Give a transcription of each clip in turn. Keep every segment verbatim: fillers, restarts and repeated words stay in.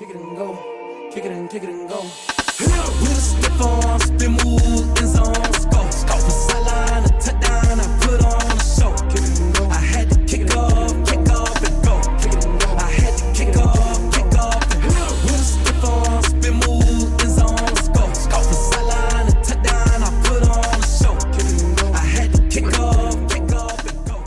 Kick it and go. Kick it and kick it and go. With a stiff arm, spin move, in zone, score. Score for sideline, a touchdown, I put on a show. Kick it and go. I had to kick it off, kick off and go. Kick it and go. I had to kick off, kick off and go. With a stiff arm, spin move, in zone, score. Score for sideline, a touchdown, I put on a show. Kick it and go. I had to kick off, kick off and go.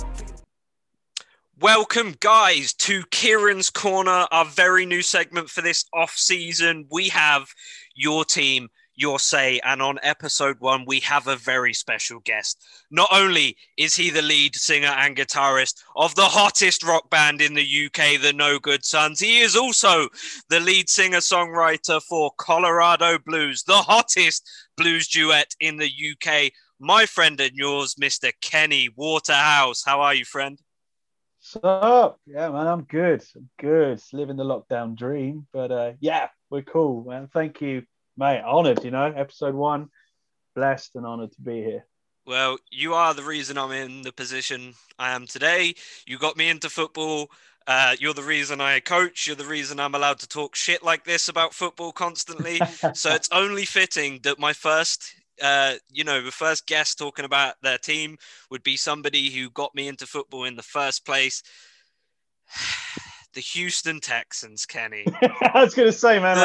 Welcome, guys, to Kieran's Corner, our very new segment for this off-season. We have your team, your say, and on episode one, we have a very special guest. Not only is he the lead singer and guitarist of the hottest rock band in the U K, the No Good Sons, he is also the lead singer-songwriter for Colorado Blues, the hottest blues duet in the U K. My friend and yours, Mister Kenny Waterhouse. How are you, friend? What's up? Yeah, man, I'm good. I'm good. Living the lockdown dream, but uh, yeah. We're cool, man. Thank you, mate. Honoured, you know, episode one. Blessed and honoured to be here. Well, you are the reason I'm in the position I am today. You got me into football. Uh, you're the reason I coach. You're the reason I'm allowed to talk shit like this about football constantly. So it's only fitting that my first, uh, you know, the first guest talking about their team would be somebody who got me into football in the first place. The Houston Texans, Kenny. I was going to say, man.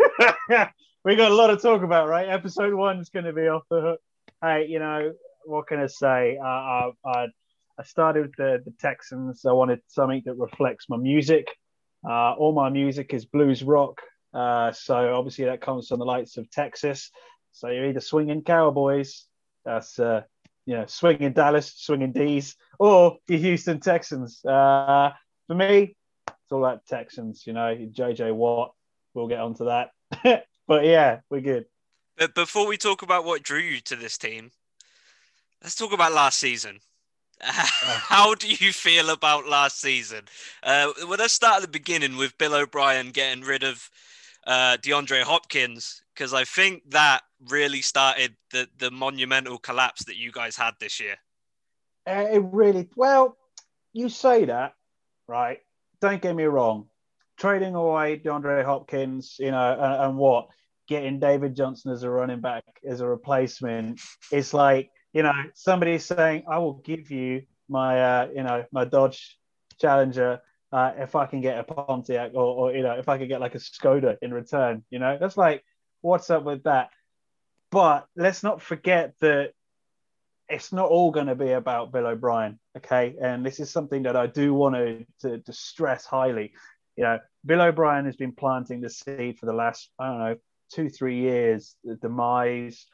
Like, we got a lot to talk about, right? Episode one is going to be off the hook. Hey, you know, what can I say? Uh, I, I, I started with the, the Texans. I wanted something that reflects my music. Uh, all my music is blues rock. Uh, so obviously that comes from the lights of Texas. So you're either swinging Cowboys, that's uh, you know, swinging Dallas, swinging D's, or the Houston Texans. Uh, for me, it's all about Texans, you know, J J Watt. We'll get onto that. But yeah, we're good. But before we talk about what drew you to this team, let's talk about last season. How do you feel about last season? Uh, well, let's start at the beginning with Bill O'Brien getting rid of uh, DeAndre Hopkins, because I think that really started the, the monumental collapse that you guys had this year. Uh, it really, well, you say that, right? Don't get me wrong. Trading away DeAndre Hopkins, you know, and, and what? Getting David Johnson as a running back, as a replacement. It's like, you know, somebody's saying, I will give you my, uh, you know, my Dodge Challenger uh, if I can get a Pontiac or, or, you know, if I could get like a Skoda in return, you know? That's like, what's up with that? But let's not forget that it's not all going to be about Bill O'Brien, okay? And this is something that I do want to, to, to stress highly. You know, Bill O'Brien has been planting the seed for the last, I don't know, two, three years, the demise.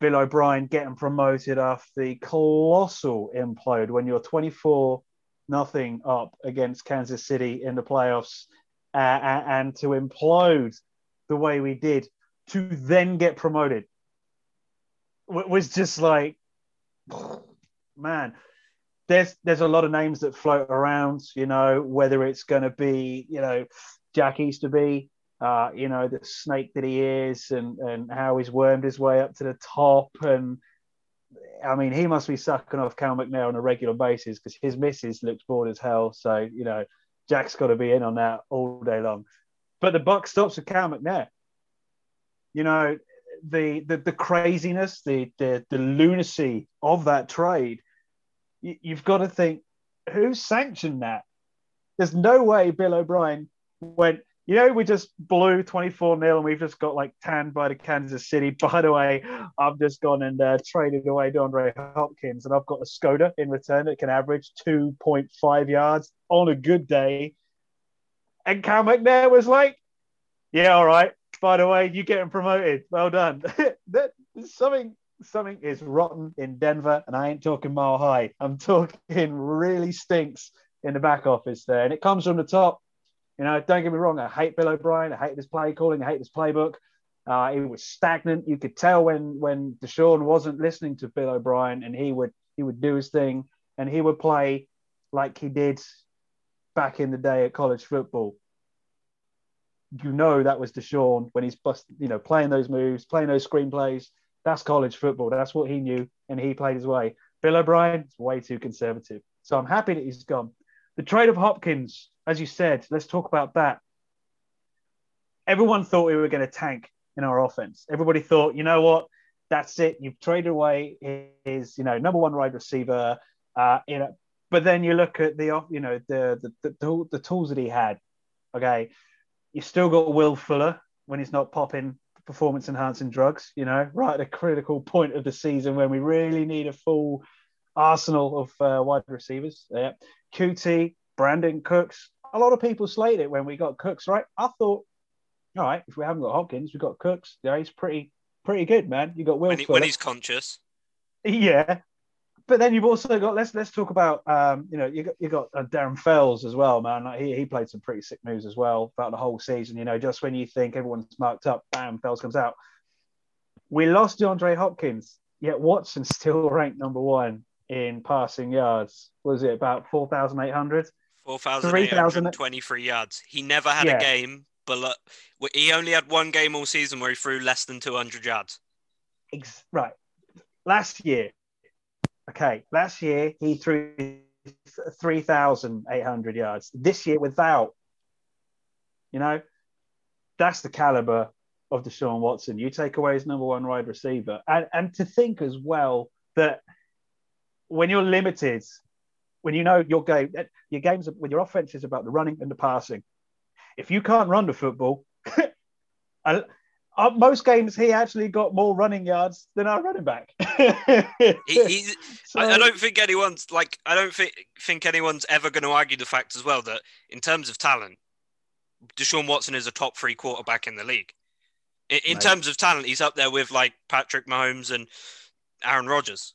Bill O'Brien getting promoted off the colossal implode when you're twenty-four nothing up against Kansas City in the playoffs uh, and to implode the way we did to then get promoted. It was just like, man, there's there's a lot of names that float around, you know, whether it's going to be, you know, Jack Easterby, uh, you know, the snake that he is and, and how he's wormed his way up to the top. And, I mean, he must be sucking off Cal McNair on a regular basis because his missus looks bored as hell. So, you know, Jack's got to be in on that all day long. But the buck stops with Cal McNair. You know, The, the the craziness, the, the the lunacy of that trade, you, you've got to think, who sanctioned that? There's no way Bill O'Brien went, you know, we just blew twenty-four nil and we've just got like tanned by the Kansas City. By the way, I've just gone and uh, traded away DeAndre Hopkins and I've got a Skoda in return that can average two point five yards on a good day. And Cal McNair was like, yeah, all right. By the way, you're getting promoted. Well done. that, something something is rotten in Denver, and I ain't talking mile high. I'm talking really stinks in the back office there. And it comes from the top. You know, don't get me wrong. I hate Bill O'Brien. I hate his play calling. I hate his playbook. Uh, it was stagnant. You could tell when when Deshaun wasn't listening to Bill O'Brien, and he would he would do his thing, and he would play like he did back in the day at college football. You know, that was Deshaun when he's bust, you know, playing those moves, playing those screenplays. That's college football. That's what he knew, and he played his way. Bill O'Brien is way too conservative. So I'm happy that he's gone. The trade of Hopkins, as you said, let's talk about that. Everyone thought we were going to tank in our offense. Everybody thought, you know what, that's it. You've traded away his, you know, number one wide receiver. Uh, you know, but then you look at the, you know, the the the, the tools that he had. Okay, you still got Will Fuller when he's not popping performance enhancing drugs. You know, right at a critical point of the season when we really need a full arsenal of uh, wide receivers. Yeah, Q T, Brandon Cooks. A lot of people slated it when we got Cooks, right? I thought, all right, if we haven't got Hopkins, we've got Cooks. Yeah, he's pretty pretty good, man. You got Will when, he, when he's conscious. Yeah. But then you've also got, let's let's talk about, um, you know, you got, you got uh, Darren Fells as well, man. Like he, he played some pretty sick moves as well throughout the whole season. You know, just when you think everyone's marked up, bam, Fells comes out. We lost DeAndre Hopkins, yet Watson still ranked number one in passing yards. What was it, about four thousand eight hundred? four thousand eight hundred twenty-three yards. He never had yeah. a game, but he only had one game all season where he threw less than two hundred yards. Ex- right. Last year. Okay, last year he threw three thousand eight hundred yards. This year without, you know, that's the caliber of Deshaun Watson. You take away his number one wide receiver. And, and to think as well that when you're limited, when you know your game, your games, when your offense is about the running and the passing, if you can't run the football, I, Uh, most games, he actually got more running yards than our running back. he, so, I, I don't think anyone's like. I don't think think anyone's ever going to argue the fact as well that in terms of talent, Deshaun Watson is a top three quarterback in the league. In, in terms of talent, he's up there with like Patrick Mahomes and Aaron Rodgers.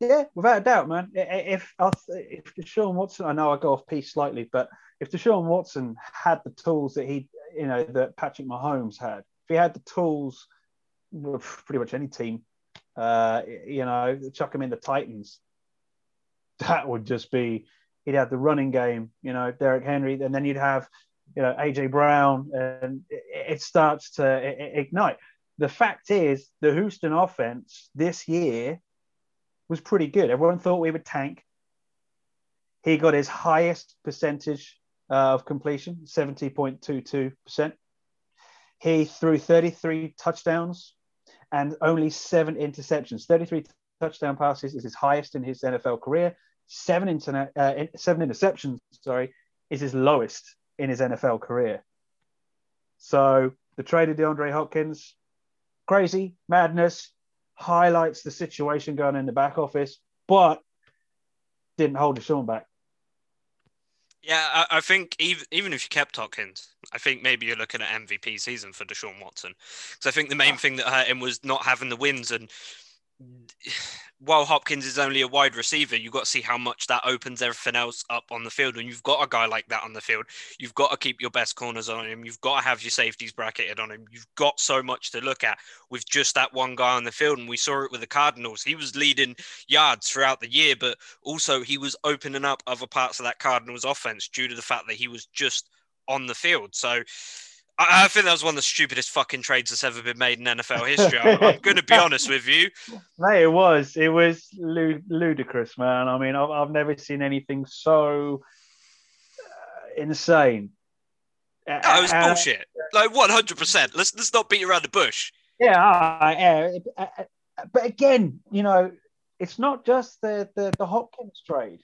Yeah, without a doubt, man. If if Deshaun Watson, I know I go off piece slightly, but if Deshaun Watson had the tools that he, you know, that Patrick Mahomes had. If he had the tools, pretty much any team, uh, you know, chuck him in the Titans, that would just be, he'd have the running game, you know, Derrick Henry, and then you'd have, you know, A J Brown, and it starts to ignite. The fact is, the Houston offense this year was pretty good. Everyone thought we would tank. He got his highest percentage of completion, seventy point two two percent. He threw thirty-three touchdowns and only seven interceptions. thirty-three touchdown passes is his highest in his N F L career. Seven internet, uh, seven interceptions, sorry, is his lowest in his N F L career. So the trade of DeAndre Hopkins, crazy, madness, highlights the situation going in the back office, but didn't hold Deshaun back. Yeah, I think even, even if you kept Hopkins, I think maybe you're looking at M V P season for Deshaun Watson. Because I think the main thing that hurt him was not having the wins. And while Hopkins is only a wide receiver, you've got to see how much that opens everything else up on the field. When you've got a guy like that on the field, you've got to keep your best corners on him. You've got to have your safeties bracketed on him. You've got so much to look at with just that one guy on the field. And we saw it with the Cardinals. He was leading yards throughout the year, but also he was opening up other parts of that Cardinals offense due to the fact that he was just on the field. So I, I think that was one of the stupidest fucking trades that's ever been made in N F L history. I'm, I'm going to be honest with you. Mate, it was. It was ludicrous, man. I mean, I've, I've never seen anything so uh, insane. Uh, that was uh, bullshit. Like, one hundred percent. Let's, let's not beat around the bush. Yeah. Uh, uh, but again, you know, it's not just the, the, the Hopkins trade.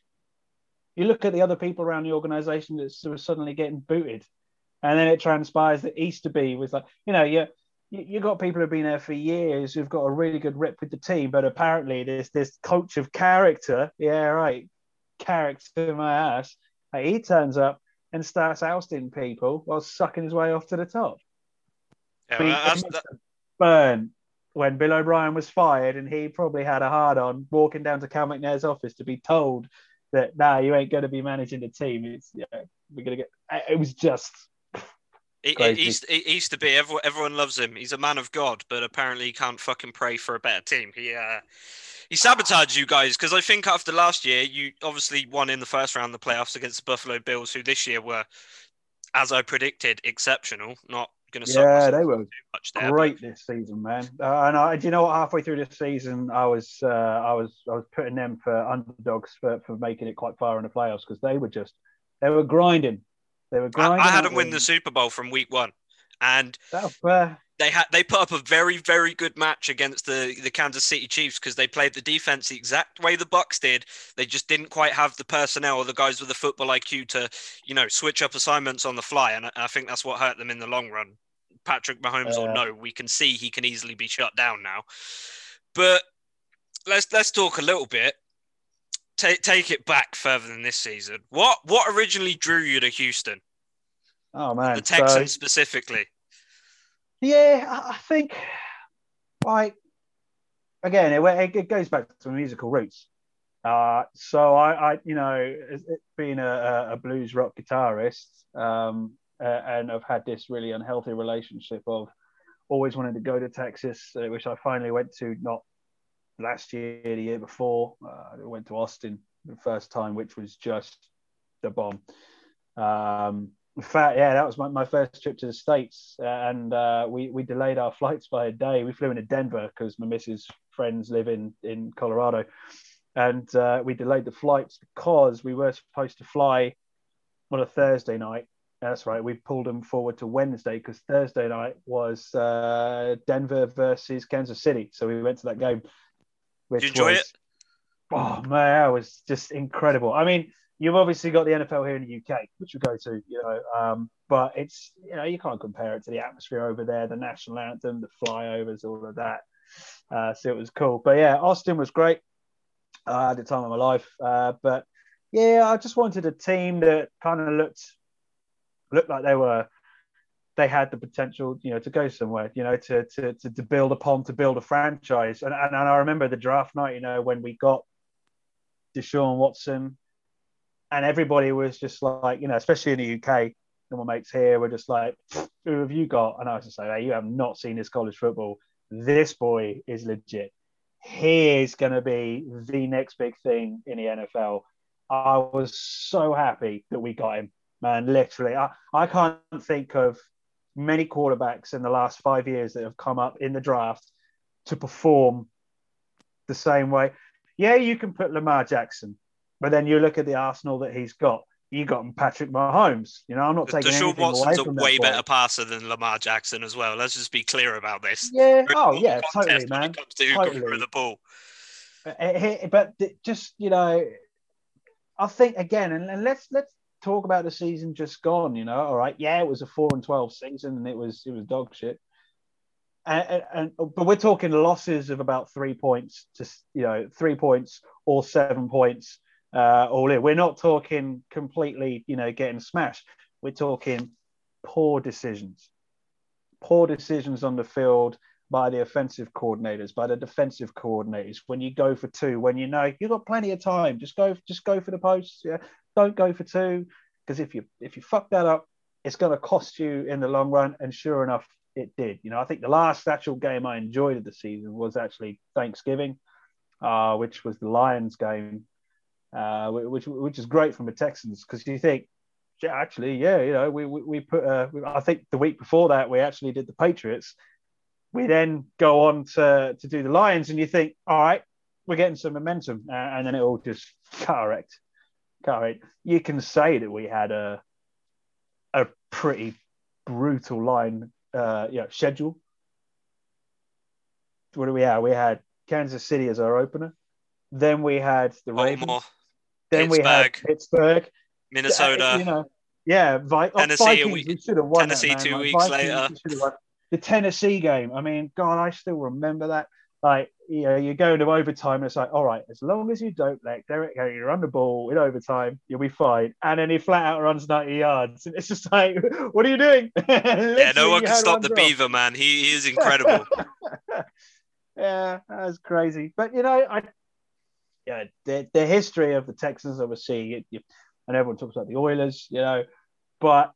You look at the other people around the organization that were suddenly getting booted. And then it transpires that Easterby was like, you know, you you got people who've been there for years who've got a really good rep with the team, but apparently there's this coach of character, yeah, right, character in my ass. Like he turns up and starts ousting people while sucking his way off to the top. Yeah, well, he that... burn when Bill O'Brien was fired, and he probably had a hard on walking down to Cal McNair's office to be told that, nah, you ain't going to be managing the team. It's you know, we're gonna get. It was just. Easterby, everyone, everyone loves him. He's a man of God, but apparently he can't fucking pray for a better team. He uh, he sabotaged you guys because I think after last year, you obviously won in the first round of the playoffs against the Buffalo Bills, who this year were, as I predicted, exceptional. Not going to yeah, they were much there, great but... this season, man. Uh, and I, do you know what? Halfway through this season, I was uh, I was I was putting them for underdogs for, for making it quite far in the playoffs because they were just they were grinding. They were grinding. I, I had them win the Super Bowl from week one. And uh, they had they put up a very, very good match against the, the Kansas City Chiefs because they played the defense the exact way the Bucks did. They just didn't quite have the personnel or the guys with the football I Q to, you know, switch up assignments on the fly. And I, I think that's what hurt them in the long run. Patrick Mahomes uh, or no, we can see he can easily be shut down now. But let's let's talk a little bit. Take take it back further than this season. What what originally drew you to Houston? Oh man, the Texans so, specifically. Yeah, I think like again, it, it goes back to the musical roots. Uh, so I, I, you know, being a, a blues rock guitarist, um, and I've had this really unhealthy relationship of always wanting to go to Texas, which I finally went to not last year, the year before. Uh, I went to Austin the first time, which was just the bomb. Um, In fact, yeah, that was my, my first trip to the States, uh, and uh, we, we delayed our flights by a day. We flew into Denver because my missus' friends live in, in Colorado, and uh, we delayed the flights because we were supposed to fly on a Thursday night. That's right. We pulled them forward to Wednesday because Thursday night was uh, Denver versus Kansas City, so we went to that game. Did you enjoy was, it? Oh, man, it was just incredible. I mean... You've obviously got the N F L here in the U K, which we go to, you know, um, but it's, you know, you can't compare it to the atmosphere over there, the national anthem, the flyovers, all of that. Uh, so it was cool. But yeah, Austin was great uh, at the time of my life. Uh, but yeah, I just wanted a team that kind of looked, looked like they were, they had the potential, you know, to go somewhere, you know, to, to, to, to build upon, to build a franchise. And, and, and I remember the draft night, you know, when we got Deshaun Watson, and everybody was just like, you know, especially in the U K, and my mates here were just like, who have you got? And I was just like, hey, you have not seen this college football. This boy is legit. He is going to be the next big thing in the N F L. I was so happy that we got him, man, literally. I, I can't think of many quarterbacks in the last five years that have come up in the draft to perform the same way. Yeah, you can put Lamar Jackson. But then you look at the arsenal that he's got. You got Patrick Mahomes. You know, I'm not taking Deshaun anything Watson's away from that. Deshaun Watson's a way better boy. passer than Lamar Jackson as well. Let's just be clear about this. Yeah. We're oh yeah, totally, man. When it comes to who totally. can throw the ball. But, but just you know, I think again, and, and let's let's talk about the season just gone. You know, all right, yeah, it was a four and twelve season, and it was it was dog shit. And, and, and but we're talking losses of about three points to you know three points or seven points. Uh, all in. We're not talking completely, you know, getting smashed. We're talking poor decisions, poor decisions on the field by the offensive coordinators, by the defensive coordinators. When you go for two, when you know you've got plenty of time, just go, just go for the posts. Yeah? Don't go for two, because if you if you fuck that up, it's going to cost you in the long run. And sure enough, it did. You know, I think the last actual game I enjoyed of the season was actually Thanksgiving, uh, which was the Lions game. Uh, which which is great from the Texans because you think, yeah, actually, yeah, you know, we we, we put. Uh, I think the week before that we actually did the Patriots. We then go on to to do the Lions, and you think, all right, we're getting some momentum, uh, and then it all just car wrecked, car wrecked. You can say that we had a a pretty brutal line, uh, you know, schedule. What do we have? We had Kansas City as our opener. Then we had the Ravens. Then Pittsburgh. we had Pittsburgh, Minnesota. Uh, you know, yeah, Vi- Tennessee. Oh, Vikings, we, we should have won. Tennessee that, two like, weeks Vikings, later. We the Tennessee game. I mean, God, I still remember that. Like, you know, you go into overtime, and it's like, all right, as long as you don't let Derek Henry run the ball in overtime, you'll be fine. And then he flat out runs ninety yards, and it's just like, what are you doing? Yeah, no one can stop the Beaver, off. man. He, he is incredible. Yeah, that was crazy. But you know, I. Yeah, the, the history of the Texans, obviously, it, you, and everyone talks about the Oilers, you know, but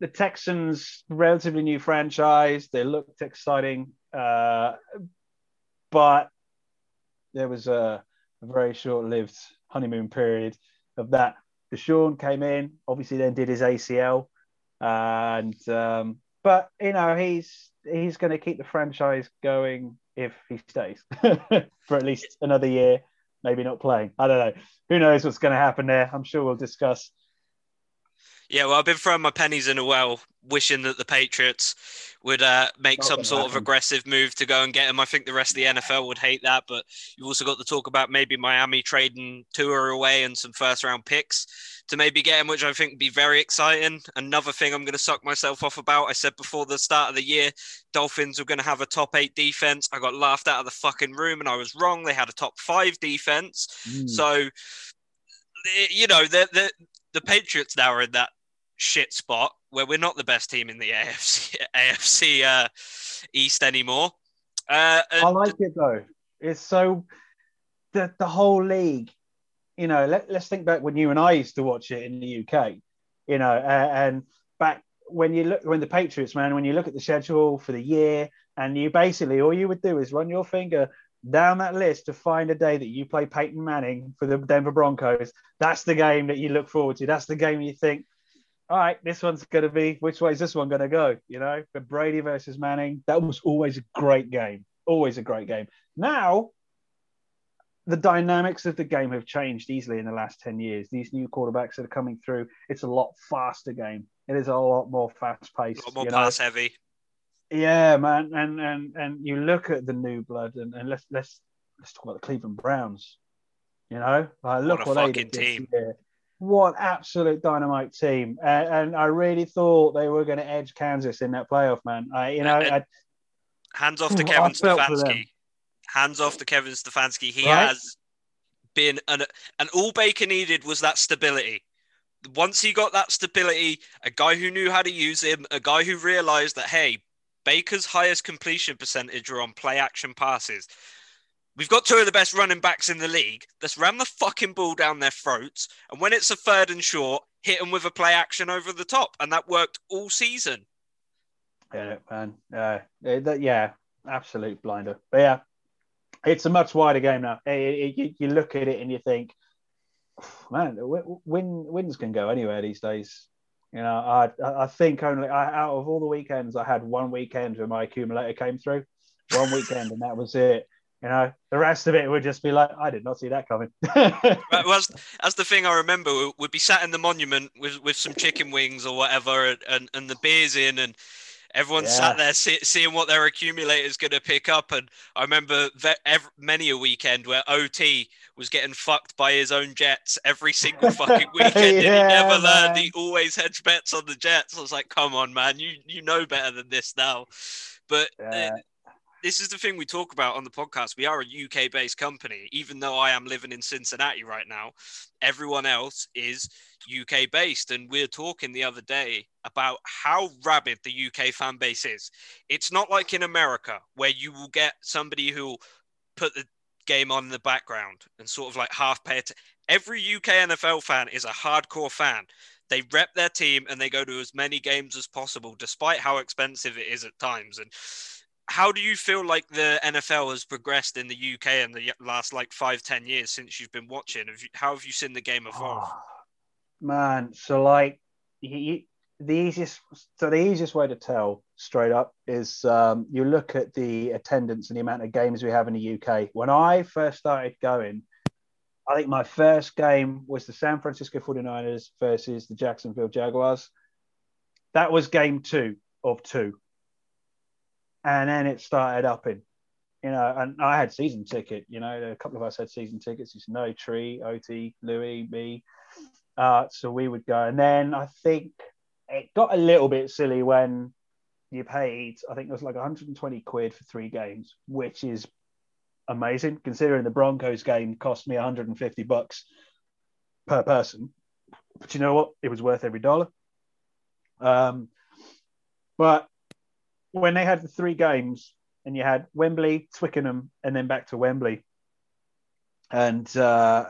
the Texans, relatively new franchise, they looked exciting, uh, but there was a, a very short-lived honeymoon period of that. Deshaun came in, obviously, then did his A C L, and um, but you know he's he's going to keep the franchise going if he stays for at least another year. Maybe not playing. I don't know. Who knows what's going to happen there? I'm sure we'll discuss. Yeah, well, I've been throwing my pennies in a well, wishing that the Patriots would uh, make some sort of aggressive move to go and get him. I think the rest of the N F L would hate that. But you've also got to talk about maybe Miami trading Tua away and some first-round picks to maybe get him, which I think would be very exciting. Another thing I'm going to suck myself off about, I said before the start of the year, Dolphins were going to have a top-eight defense. I got laughed out of the fucking room, and I was wrong. They had a top-five defense. Mm. So, you know, the, the, the Patriots now are in that shit spot where we're not the best team in the A F C, A F C uh, East anymore. Uh, I like it though. It's so the the whole league. You know, let, let's think back when you and I used to watch it in the U K. You know, uh, and back when you look when the Patriots, man, when you look at the schedule for the year, and you basically all you would do is run your finger down that list to find a day that you play Peyton Manning for the Denver Broncos. That's the game that you look forward to. That's the game you think, all right, this one's going to be, which way is this one going to go? You know, but Brady versus Manning, that was always a great game. Always a great game. Now, the dynamics of the game have changed easily in the last ten years. These new quarterbacks that are coming through, it's a lot faster game. It is a lot more fast-paced. A lot more you know? pass heavy. Yeah, man. And and and you look at the new blood, and, and let's let's let's talk about the Cleveland Browns. You know, like, look what, what they did this year. What absolute dynamite team. Uh, and I really thought they were going to edge Kansas in that playoff, man. I, you know, I, Hands off to Kevin Stefanski. Hands off to Kevin Stefanski. He right? has been, an, and all Baker needed was that stability. Once he got that stability, a guy who knew how to use him, a guy who realized that, hey, Baker's highest completion percentage are on play-action passes. We've got two of the best running backs in the league. Let's ram the fucking ball down their throats. And when it's a third and short, hit them with a play action over the top. And that worked all season. Yeah, man. Uh, yeah, absolute blinder. But yeah, it's a much wider game now. You look at it and you think, man, win, wins can go anywhere these days. You know, I I think only I, out of all the weekends, I had one weekend where my accumulator came through. One weekend and that was it. You know, the rest of it would just be like, I did not see that coming. Right, well, that's, that's the thing I remember. We'd be sat in the monument with, with some chicken wings or whatever and, and, and the beers in and everyone yeah. sat there see, seeing what their accumulator is going to pick up. And I remember ve- every, many a weekend where O T was getting fucked by his own Jets every single fucking weekend. yeah, and he never man. learned. He always hedged bets on the Jets. I was like, come on, man, you, you know better than this now. But... Yeah. Uh, This is the thing we talk about on the podcast. We are a U K-based company. Even though I am living in Cincinnati right now, everyone else is U K-based. And we were talking the other day about how rabid the U K fan base is. It's not like in America where you will get somebody who will put the game on in the background and sort of like half pay attention. Every U K N F L fan is a hardcore fan. They rep their team and they go to as many games as possible, despite how expensive it is at times. And how do you feel like the N F L has progressed in the U K in the last like five, ten years since you've been watching? Have you, how have you seen the game evolve? Oh, man, so like you, the easiest, so the easiest way to tell straight up is um, you look at the attendance and the amount of games we have in the U K. When I first started going, I think my first game was the San Francisco forty-niners versus the Jacksonville Jaguars. That was game two of two. And then it started upping, you know, and I had season ticket, you know, a couple of us had season tickets. It's No Tree, O T, Louis, me. Uh, so we would go. And then I think it got a little bit silly when you paid, I think it was like one hundred twenty quid for three games, which is amazing considering the Broncos game cost me one hundred fifty bucks per person. But you know what? It was worth every dollar. Um, but when they had the three games and you had Wembley, Twickenham, and then back to Wembley. And uh,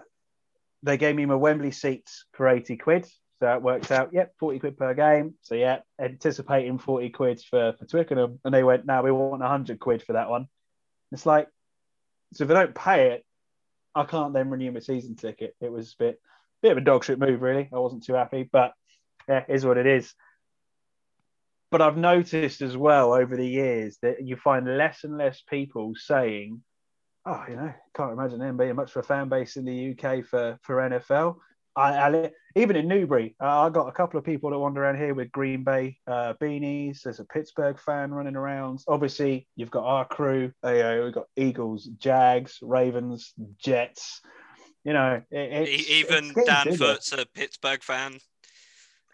they gave me my Wembley seats for eighty quid. So that worked out, yep, forty quid per game. So yeah, anticipating forty quid for, for Twickenham. And they went, no, we want one hundred quid for that one. It's like, so if I don't pay it, I can't then renew my season ticket. It was a bit, bit of a dog shit move, really. I wasn't too happy, but yeah, it is what it is. But I've noticed as well over the years that you find less and less people saying, oh, you know, can't imagine them being much of a fan base in the U K for, for N F L. I, even in Newbury, uh, I got a couple of people that wander around here with Green Bay uh, beanies. There's a Pittsburgh fan running around. Obviously, you've got our crew. Uh, you know, we've got Eagles, Jags, Ravens, Jets. You know, it, it's, even it's Dan bigger. Foote's a Pittsburgh fan.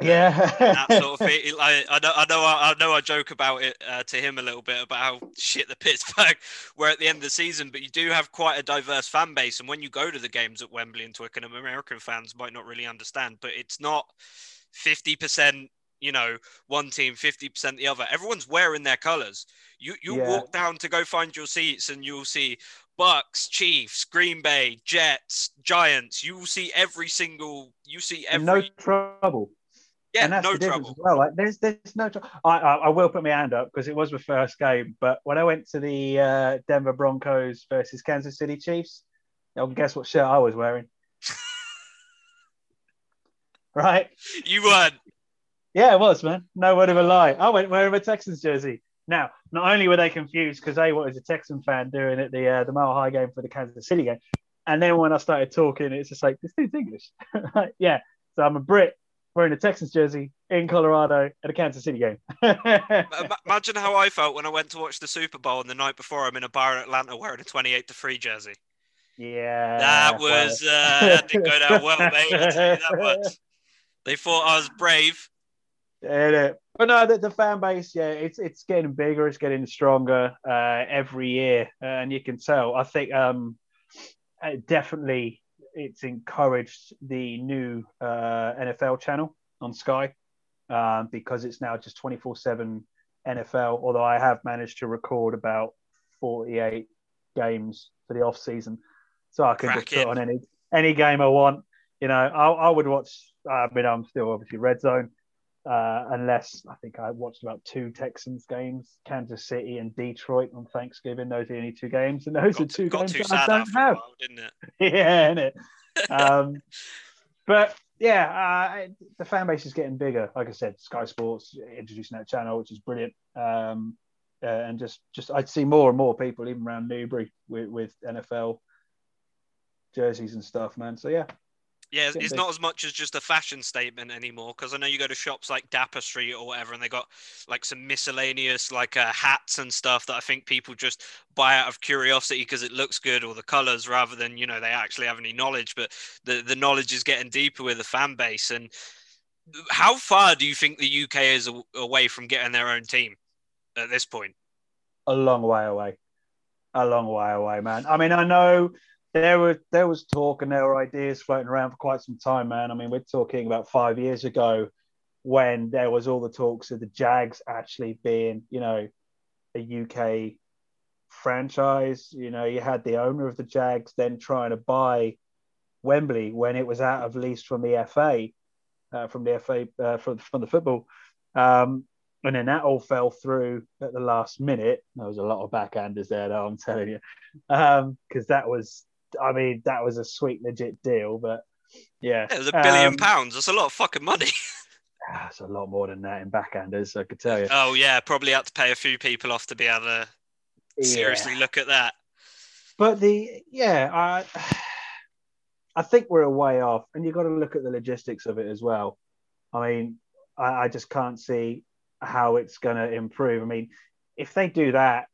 Yeah, that sort of thing. Like, I know, I know, I know. I joke about it uh, to him a little bit about how shit the Pittsburgh were at the end of the season, but you do have quite a diverse fan base, and when you go to the games at Wembley and Twickenham, American fans might not really understand, but it's not fifty percent, you know, one team, fifty percent the other. Everyone's wearing their colours. You you yeah. walk down to go find your seats, and you'll see Bucks, Chiefs, Green Bay, Jets, Giants. You will see every single. You see every no trouble. Yeah, and that's no the difference trouble. As well. Like, there's, there's no trouble. I, I, I will put my hand up because it was my first game. But when I went to the uh, Denver Broncos versus Kansas City Chiefs, you can guess what shirt I was wearing. Right? You weren't. Yeah, it was, man. No word of a lie. I went wearing a Texans jersey. Now, not only were they confused because they was a Texan fan doing at the uh, the Mile High game for the Kansas City game, and then when I started talking, it's just like, this dude's English. Like, yeah. So I'm a Brit. Wearing a Texans jersey in Colorado at a Kansas City game. Imagine how I felt when I went to watch the Super Bowl and the night before I'm in a bar in Atlanta wearing a twenty-eight to three jersey. Yeah. That was, well. uh, that didn't go down well, mate. I'll tell you that much. They thought I was brave. Yeah, but no, the, the fan base, yeah, it's it's getting bigger, it's getting stronger uh, every year. Uh, and you can tell, I think um, definitely. It's encouraged the new uh, N F L channel on Sky um, because it's now just twenty-four seven N F L, although I have managed to record about forty-eight games for the off season. So I can Crack just put it. on any, any game I want. You know, I, I would watch, I mean, I'm still obviously Red Zone, uh, unless I think I watched about two Texans games, Kansas City and Detroit on Thanksgiving. Those are the only two games, and those got, are two got games too sad I don't after have. A while, didn't it? Yeah, isn't it? um, but yeah, uh, the fan base is getting bigger. Like I said, Sky Sports introducing that channel, which is brilliant. Um, uh, and just, just I'd see more and more people, even around Newbury, with, with N F L jerseys and stuff, man. So yeah. Yeah, it's not as much as just a fashion statement anymore, because I know you go to shops like Dapper Street or whatever, and they got like some miscellaneous like uh, hats and stuff that I think people just buy out of curiosity because it looks good or the colours, rather than, you know, they actually have any knowledge. But the, the knowledge is getting deeper with the fan base. And how far do you think the U K is away from getting their own team at this point? A long way away. A long way away, man. I mean, I know... There were there was talk and there were ideas floating around for quite some time, man. I mean, we're talking about five years ago when there was all the talks of the Jags actually being, you know, a U K franchise. You know, you had the owner of the Jags then trying to buy Wembley when it was out of lease from the F A, uh, from the F A, uh, from, from the football. Um, and then that all fell through at the last minute. There was a lot of backhanders there, though, I'm telling you, because um, that was... I mean, that was a sweet, legit deal, but yeah. yeah it was a billion um, pounds. That's a lot of fucking money. That's a lot more than that in backhanders, I could tell you. Oh, yeah. Probably had to pay a few people off to be able to yeah. seriously look at that. But the, yeah, I I think we're a way off, and you've got to look at the logistics of it as well. I mean, I, I just can't see how it's going to improve. I mean, if they do that,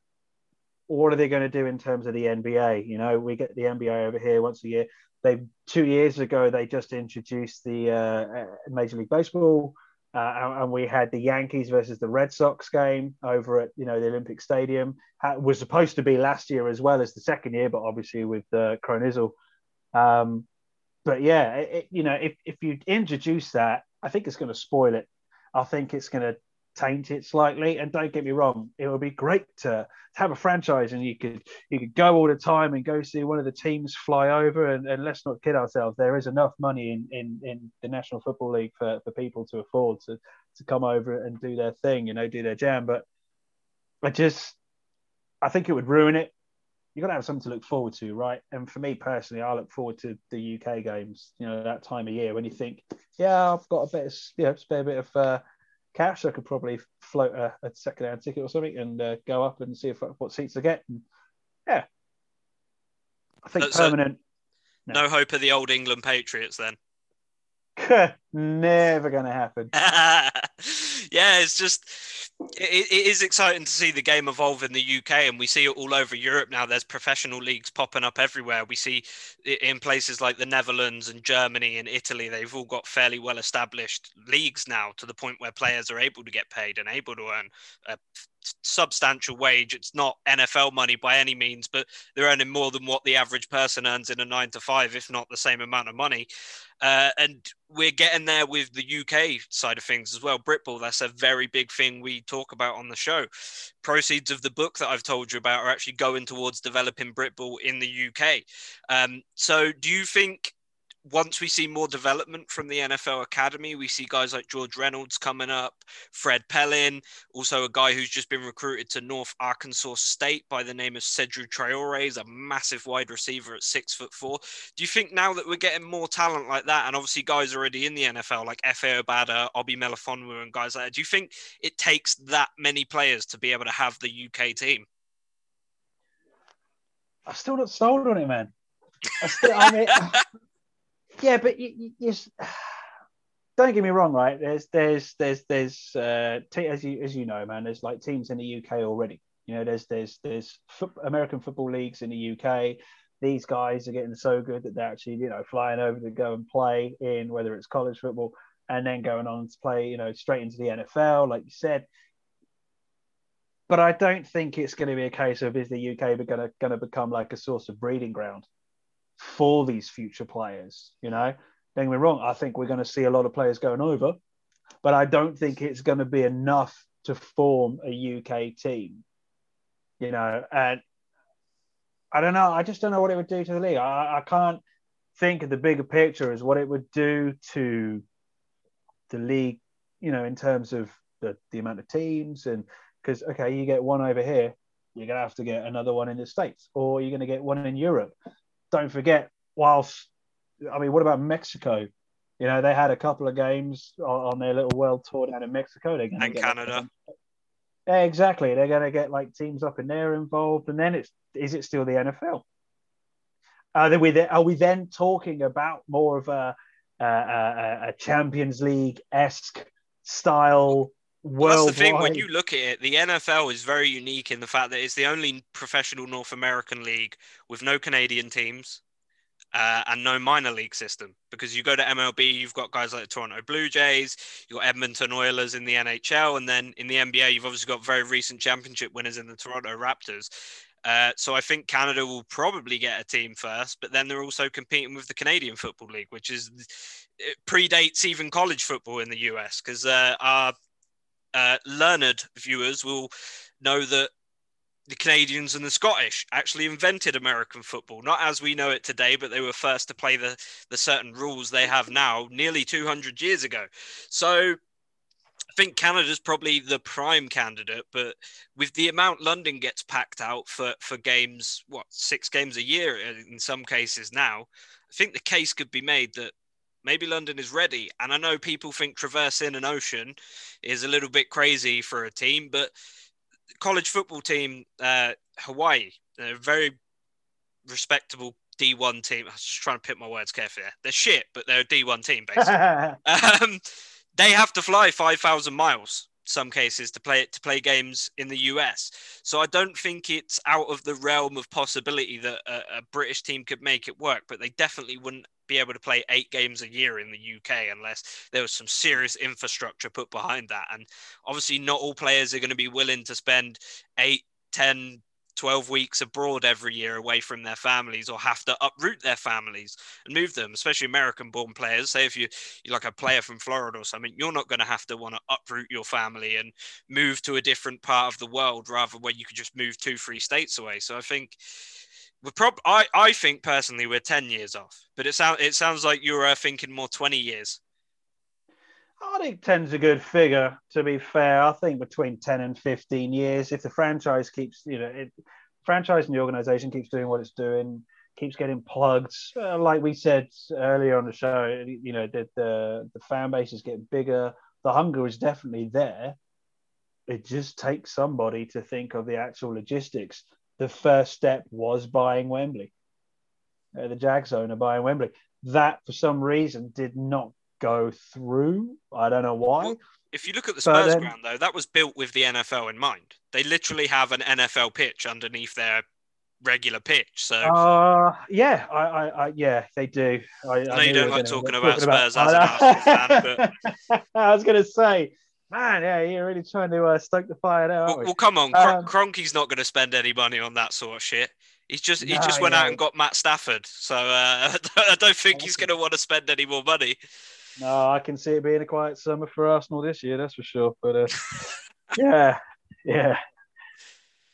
what are they going to do in terms of the N B A? You know, we get the N B A over here once a year. They two years ago they just introduced the uh, Major League Baseball, uh, and, and we had the Yankees versus the Red Sox game over at you know the Olympic Stadium. It was supposed to be last year as well as the second year, but obviously with the uh, Cronizel. Um, but yeah, it, it, you know, if if you introduce that, I think it's going to spoil it. I think it's going to taint it slightly, and don't get me wrong, it would be great to have a franchise and you could you could go all the time and go see one of the teams fly over, and, and let's not kid ourselves, there is enough money in in, in the National Football League for, for people to afford to to come over and do their thing, you know, do their jam. But I just I think it would ruin it. You've got to have something to look forward to, right? And for me personally, I look forward to the U K games, you know, that time of year when you think, yeah, I've got a bit of, you know, spare bit of uh cash, I could probably float a, a second-hand ticket or something and uh, go up and see if what seats I get. And, yeah, I think so, permanent. No. no hope of the old England Patriots then. Never going to happen. Yeah, it's just it, it is exciting to see the game evolve in the U K, and we see it all over Europe now. There's professional leagues popping up everywhere. We see it in places like the Netherlands and Germany and Italy. They've all got fairly well established leagues now, to the point where players are able to get paid and able to earn a substantial wage. It's not N F L money by any means, but they're earning more than what the average person earns in a nine to five, if not the same amount of money. Uh, and we're getting there with the U K side of things as well. Britball, that's a very big thing we talk about on the show. Proceeds of the book that I've told you about are actually going towards developing Britball in the U K. Um, so do you think once we see more development from the N F L Academy, we see guys like George Reynolds coming up, Fred Pellin, also a guy who's just been recruited to North Arkansas State by the name of Cedric Traore, is a massive wide receiver at six foot four. Do you think now that we're getting more talent like that, and obviously guys already in the N F L like Efe Obada, Obi Melifonwu and guys like that, do you think it takes that many players to be able to have the U K team? I'm still not sold on it, man. I, still, I mean... Yeah, but you, you, you, don't get me wrong, right? There's, there's, there's, there's, uh, te- as you as you know, man. There's like teams in the U K already. You know, there's, there's, there's fo- American football leagues in the U K. These guys are getting so good that they're actually, you know, flying over to go and play in, whether it's college football, and then going on to play, you know, straight into the N F L, like you said. But I don't think it's going to be a case of is the U K going to become like a source of breeding ground for these future players, you know? Don't get me wrong, I think we're going to see a lot of players going over, but I don't think it's going to be enough to form a U K team, you know? And I don't know, I just don't know what it would do to the league. I, I can't think of the bigger picture as what it would do to the league, you know, in terms of the, the amount of teams. And because, okay, you get one over here, you're going to have to get another one in the States, or you're going to get one in Europe. Don't forget, whilst, I mean, what about Mexico? You know, they had a couple of games on, on their little world tour down in Mexico. They're gonna and get Canada. Like, yeah, exactly. They're going to get, like, teams up in there involved. And then it's, is it still the N F L? Are we, there, are we then talking about more of a, a, a, a Champions League-esque style? Well, that's the thing, when you look at it, the N F L is very unique in the fact that it's the only professional North American league with no Canadian teams uh, and no minor league system. Because you go to M L B, you've got guys like the Toronto Blue Jays, you've got Edmonton Oilers in the N H L, and then in the N B A, you've obviously got very recent championship winners in the Toronto Raptors. Uh, so I think Canada will probably get a team first, but then they're also competing with the Canadian Football League, which is it predates even college football in the U S, because uh, our Uh, learned viewers will know that the Canadians and the Scottish actually invented American football, not as we know it today, but they were first to play the, the certain rules they have now nearly two hundred years ago. So I think Canada's probably the prime candidate, but with the amount London gets packed out for, for games, what, six games a year in some cases now, I think the case could be made that maybe London is ready. And I know people think traversing an ocean is a little bit crazy for a team, but college football team, uh, Hawaii, they're a very respectable D one team. I was just trying to pick my words carefully there. They're shit, but they're a D one team, basically. um, they have to fly five thousand miles, some cases, to play to play games in the U S. So I don't think it's out of the realm of possibility that a, a British team could make it work, but they definitely wouldn't be able to play eight games a year in the U K unless there was some serious infrastructure put behind that. And obviously not all players are going to be willing to spend eight, ten, twelve weeks abroad every year away from their families, or have to uproot their families and move them, especially American born players. Say if you, you're like a player from Florida or something, you're not going to have to want to uproot your family and move to a different part of the world, rather where you could just move two, three states away. So I think We're prob- I, I think personally we're ten years off, but it, sound, it sounds like you're uh, thinking more twenty years. I think ten's a good figure, to be fair. I think between ten and fifteen years, if the franchise keeps, you know, it, franchise and the organisation keeps doing what it's doing, keeps getting plugged. Uh, like we said earlier on the show, you know, that the, the fan base is getting bigger. The hunger is definitely there. It just takes somebody to think of the actual logistics. The first step was buying Wembley. Uh, the Jags owner buying Wembley. That, for some reason, did not go through. I don't know why. Well, if you look at the Spurs then, ground, though, that was built with the N F L in mind. They literally have an N F L pitch underneath their regular pitch. So uh, yeah, I, I, I, yeah, they do. I, I know I you don't like talking about talking Spurs about, as an Arsenal fan, but I was going to say. Man, yeah, you're really trying to uh, stoke the fire now, aren't we? Well, well come on. Um, Cronky's not going to spend any money on that sort of shit. He's just, he no, just went no. out and got Matt Stafford. So uh, I don't think he's going to want to spend any more money. No, I can see it being a quiet summer for Arsenal this year, that's for sure. But uh, yeah, yeah.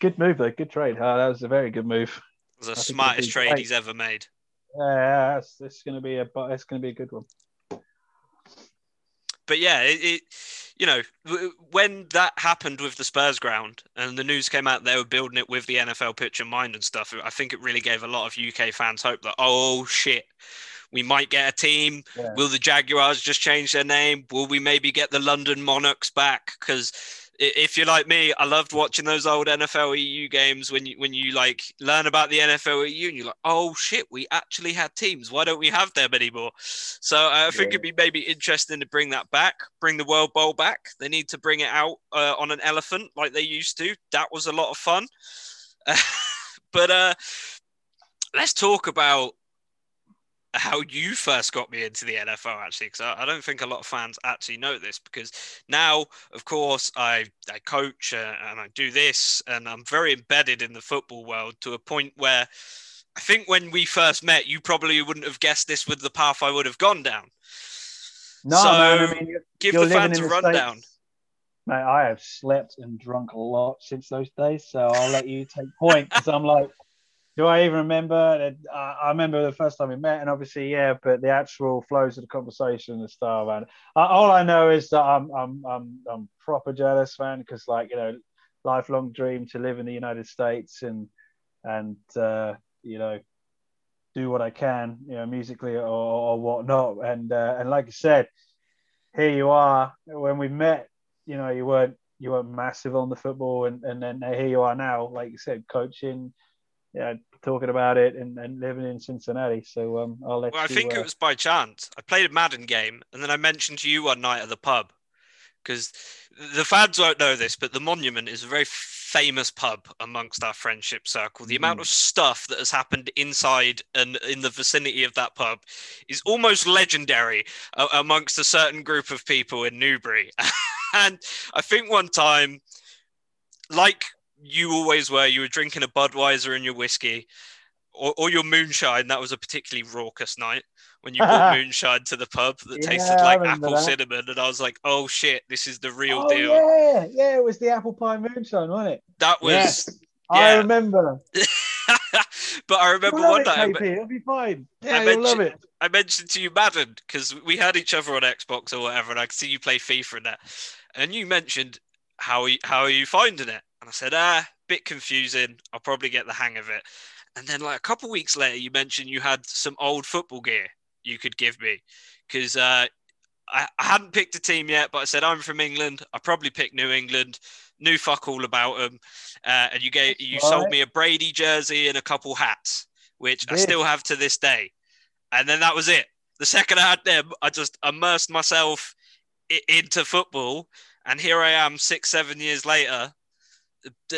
Good move, though. Good trade. Oh, that was a very good move. It was the smartest trade great. he's ever made. Yeah, it's, it's going to be a, it's going to be a good one. But yeah, it, it, you know, when that happened with the Spurs ground and the news came out they were building it with the N F L pitch in mind and stuff, I think it really gave a lot of U K fans hope that, oh, shit, we might get a team. Yeah. Will the Jaguars just change their name? Will we maybe get the London Monarchs back? Because if you're like me, I loved watching those old N F L E U games when you, when you like learn about the N F L E U and you're like, oh shit, we actually had teams. Why don't we have them anymore? So I think yeah. it'd be maybe interesting to bring that back, bring the World Bowl back. They need to bring it out uh, on an elephant like they used to. That was a lot of fun. Uh, but uh, let's talk about how you first got me into the N F L, actually, because I, I don't think a lot of fans actually know this, because now, of course, I, I coach uh, and I do this, and I'm very embedded in the football world to a point where I think when we first met, you probably wouldn't have guessed this with the path I would have gone down. No, so man, I mean, you're, give you're the fans a rundown. Mate, I have slept and drunk a lot since those days, so I'll let you take point, because I'm like, do I even remember? I remember the first time we met, and obviously, yeah, but the actual flows of the conversation and the style, man. All I know is that I'm, I'm, I'm, I'm proper jealous, man, because, like, you know, lifelong dream to live in the United States and, and uh, you know, do what I can, you know, musically or, or whatnot. And uh, and like I said, here you are. When we met, you know, you weren't you weren't massive on the football, and and then here you are now, like you said, coaching. Yeah, talking about it and, and living in Cincinnati. So um, I'll let well, you... Well, I think uh... it was by chance. I played a Madden game, and then I mentioned to you one night at the pub, because the fans won't know this, but the Monument is a very famous pub amongst our friendship circle. The mm. amount of stuff that has happened inside and in the vicinity of that pub is almost legendary uh, amongst a certain group of people in Newbury. And I think one time, like... you always were, you were drinking a Budweiser and your whiskey or, or your moonshine. That was a particularly raucous night when you brought moonshine to the pub that yeah, tasted like apple that. cinnamon. And I was like, oh shit, this is the real oh, deal. Yeah, yeah, it was the apple pie moonshine, wasn't it? That was, yes. yeah. I remember. But I remember one night, it, it'll be fine. Yeah, I you'll love it. I mentioned to you Madden, because we had each other on Xbox or whatever, and I could see you play FIFA and that. And you mentioned, how, how are you finding it? I said, ah, bit confusing. I'll probably get the hang of it. And then like a couple of weeks later, you mentioned you had some old football gear you could give me, because uh, I, I hadn't picked a team yet, but I said, I'm from England. I probably picked New England, knew fuck all about them. Uh, and you gave, you all sold right. me a Brady jersey and a couple hats, which yeah. I still have to this day. And then that was it. The second I had them, I just immersed myself I- into football. And here I am six, seven years later,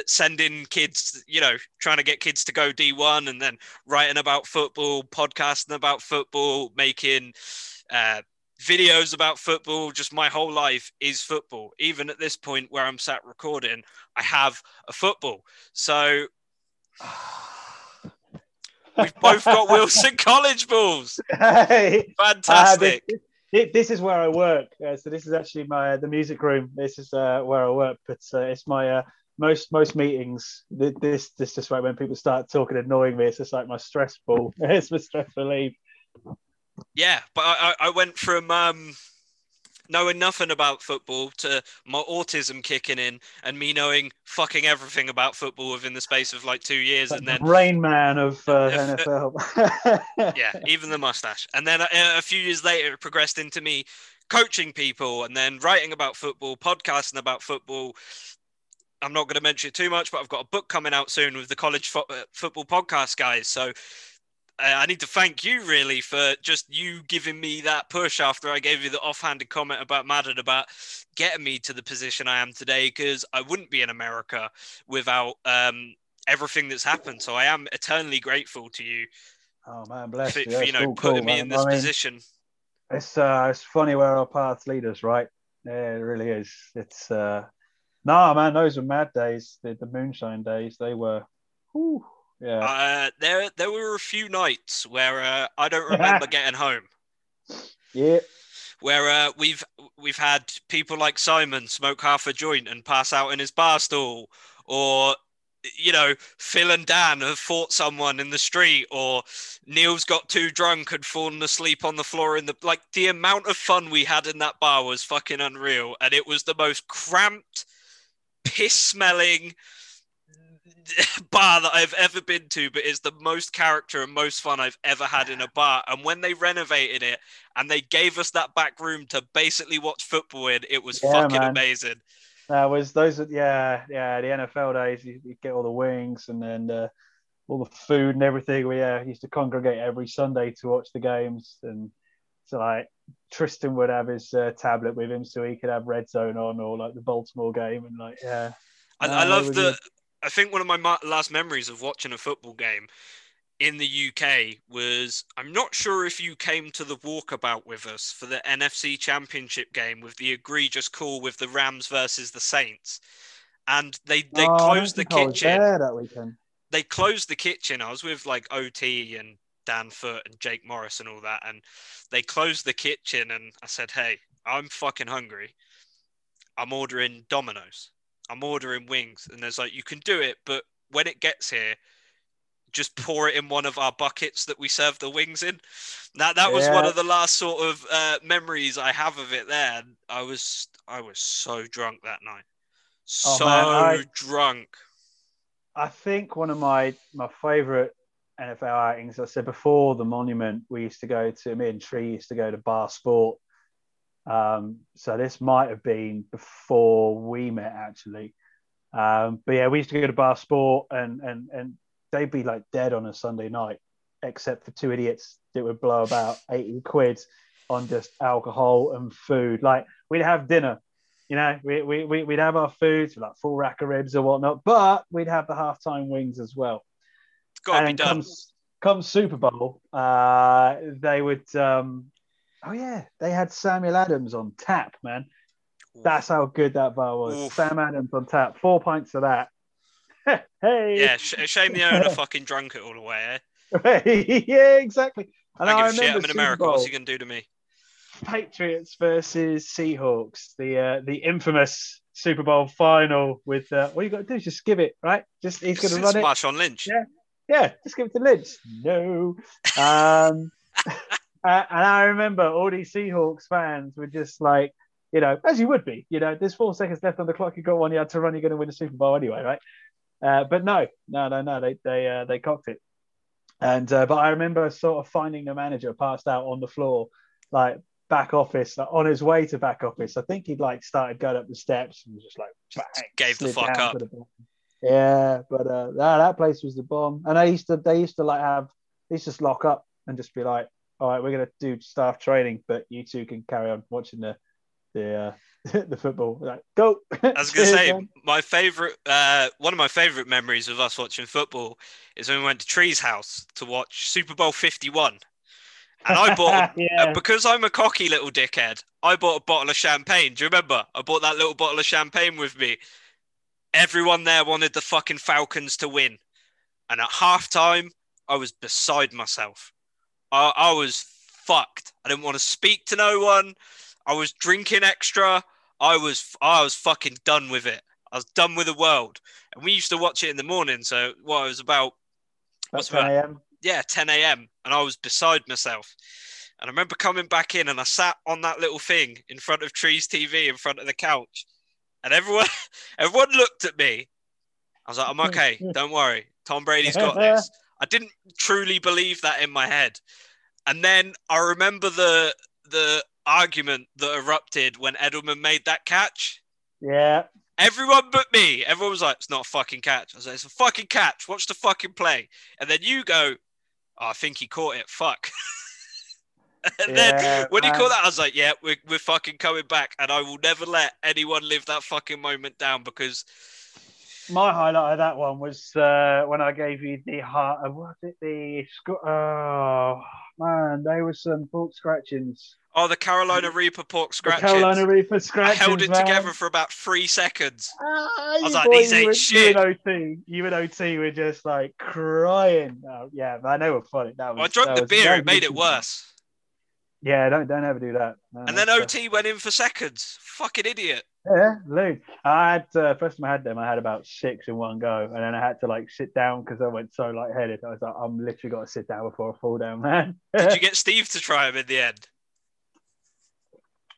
sending kids, you know, trying to get kids to go D one and then writing about football, podcasting about football, making uh, videos about football. Just my whole life is football. Even at this point where I'm sat recording, I have a football. So we've both got Wilson College balls. Hey, fantastic. Uh, this, this is where I work. Uh, so this is actually my, the music room. This is uh, where I work, but uh, it's my, uh, Most most meetings, this this just right when people start talking, annoying me. It's just like my stress ball. It's my stress relief. Yeah, but I, I went from um, knowing nothing about football to my autism kicking in and me knowing fucking everything about football within the space of like two years. Like and then Rain Man of uh, N F L. Yeah, even the mustache. And then a, a few years later, it progressed into me coaching people and then writing about football, podcasting about football. I'm not going to mention it too much, but I've got a book coming out soon with the college fo- football podcast guys. So I need to thank you, really, for just you giving me that push after I gave you the offhanded comment about Madden about getting me to the position I am today, because I wouldn't be in America without um, everything that's happened. So I am eternally grateful to you. Oh, man, bless for, you. For, you know, cool, putting cool, me man. in this I mean, position. It's uh, it's funny where our paths lead us, right? Yeah, it really is. It's uh, nah, man, those were mad days. The, the moonshine days, they were. Whew. Yeah, uh, there there were a few nights where uh, I don't remember getting home. Yeah, where uh, we've we've had people like Simon smoke half a joint and pass out in his bar stool, or you know Phil and Dan have fought someone in the street, or Neil's got too drunk and fallen asleep on the floor in the like. The amount of fun we had in that bar was fucking unreal, and it was the most cramped, piss smelling bar that I've ever been to, but it's the most character and most fun I've ever had in a bar. And when they renovated it and they gave us that back room to basically watch football in, it was yeah, fucking man. amazing. That was those, yeah, yeah. The N F L days, you, you get all the wings and then uh, all the food and everything. We uh, used to congregate every Sunday to watch the games, and so like Tristan would have his uh, tablet with him so he could have Red Zone on, or like the Baltimore game, and like yeah. I, uh, I love the. Good. I think one of my last memories of watching a football game in the U K was, I'm not sure if you came to the walkabout with us for the N F C Championship game with the egregious call with the Rams versus the Saints. And they, they oh, closed the kitchen. That weekend. They closed the kitchen. I was with like O T and Dan Foote and Jake Morris and all that. And they closed the kitchen and I said, hey, I'm fucking hungry. I'm ordering Domino's. I'm ordering wings. And there's like, you can do it, but when it gets here, just pour it in one of our buckets that we serve the wings in. Now, that was yeah. one of the last sort of uh, memories I have of it there. I was I was so drunk that night. So oh, man, I, drunk. I think one of my, my favourite N F L outings, I said before the Monument, we used to go to, me and Tree used to go to Bar Sport. Um, so this might have been before we met, actually. Um, but yeah, we used to go to Bar Sport, and and and they'd be like dead on a Sunday night, except for two idiots that would blow about eighty quid on just alcohol and food. Like we'd have dinner, you know, we we we'd have our foods, like full rack of ribs or whatnot, but we'd have the halftime wings as well. It's gotta be done. Come, come Super Bowl, uh, they would. Um, Oh, yeah. They had Samuel Adams on tap, man. That's how good that bar was. Oof. Sam Adams on tap. Four pints of that. Hey. Yeah, sh- shame the owner fucking drunk it all away, eh? Yeah, exactly. And I, I give a shit. I'm in America. Bowl, what's he going to do to me? Patriots versus Seahawks. The uh, the infamous Super Bowl final with... Uh, all you got to do is just give it, right? Just He's going to run it. Smash on Lynch. Yeah, yeah. Just give it to Lynch. No. Um... Uh, and I remember all these Seahawks fans were just like, you know, as you would be, you know, there's four seconds left on the clock. You got one yard to run. You're going to win the Super Bowl anyway, right? Uh, but no, no, no, no. They they uh, they cocked it. And uh, but I remember sort of finding the manager passed out on the floor, like back office, like, on his way to back office. I think he'd like started going up the steps and was just like bang, just gave the fuck up. The yeah, but uh, that, that place was the bomb. And they used to they used to like have they used to just lock up and just be like, all right, we're going to do staff training, but you two can carry on watching the the uh, the football. Like, go! I was going to say, my favorite, uh, one of my favorite memories of us watching football is when we went to Tree's house to watch Super Bowl fifty-one. And I bought, yeah. uh, because I'm a cocky little dickhead, I bought a bottle of champagne. Do you remember? I bought that little bottle of champagne with me. Everyone there wanted the fucking Falcons to win. And at halftime, I was beside myself. I, I was fucked. I didn't want to speak to no one. I was drinking extra. I was I was fucking done with it. I was done with the world. And we used to watch it in the morning. So what it was about, what's about ten a.m. Yeah, ten a.m. And I was beside myself. And I remember coming back in and I sat on that little thing in front of Tree's T V in front of the couch. And everyone everyone looked at me. I was like, I'm okay. Don't worry. Tom Brady's got this. I didn't truly believe that in my head. And then I remember the the argument that erupted when Edelman made that catch. Yeah. Everyone but me. Everyone was like, it's not a fucking catch. I was like, it's a fucking catch. Watch the fucking play. And then you go, oh, I think he caught it. Fuck. And yeah, then when he caught that, I was like, yeah, we're, we're fucking coming back. And I will never let anyone live that fucking moment down, because my highlight of that one was uh, when I gave you the heart. Uh, was it the sc- Oh, man, there were some pork scratchings. Oh, the Carolina Reaper pork scratchings. The Carolina Reaper scratchings. I held it man. together for about three seconds. Uh, I was like, these ain't shit. You and O T were just like crying. Oh, yeah, man, they were funny. That was, I drank that the beer, it made it worse. Yeah, don't don't ever do that. No, and then O T tough. Went in for seconds. Fucking idiot. Yeah, Luke. I had uh, first time I had them, I had about six in one go, and then I had to like sit down because I went so lightheaded. I was like, I'm literally got to sit down before I fall down, man. Did you get Steve to try them in the end?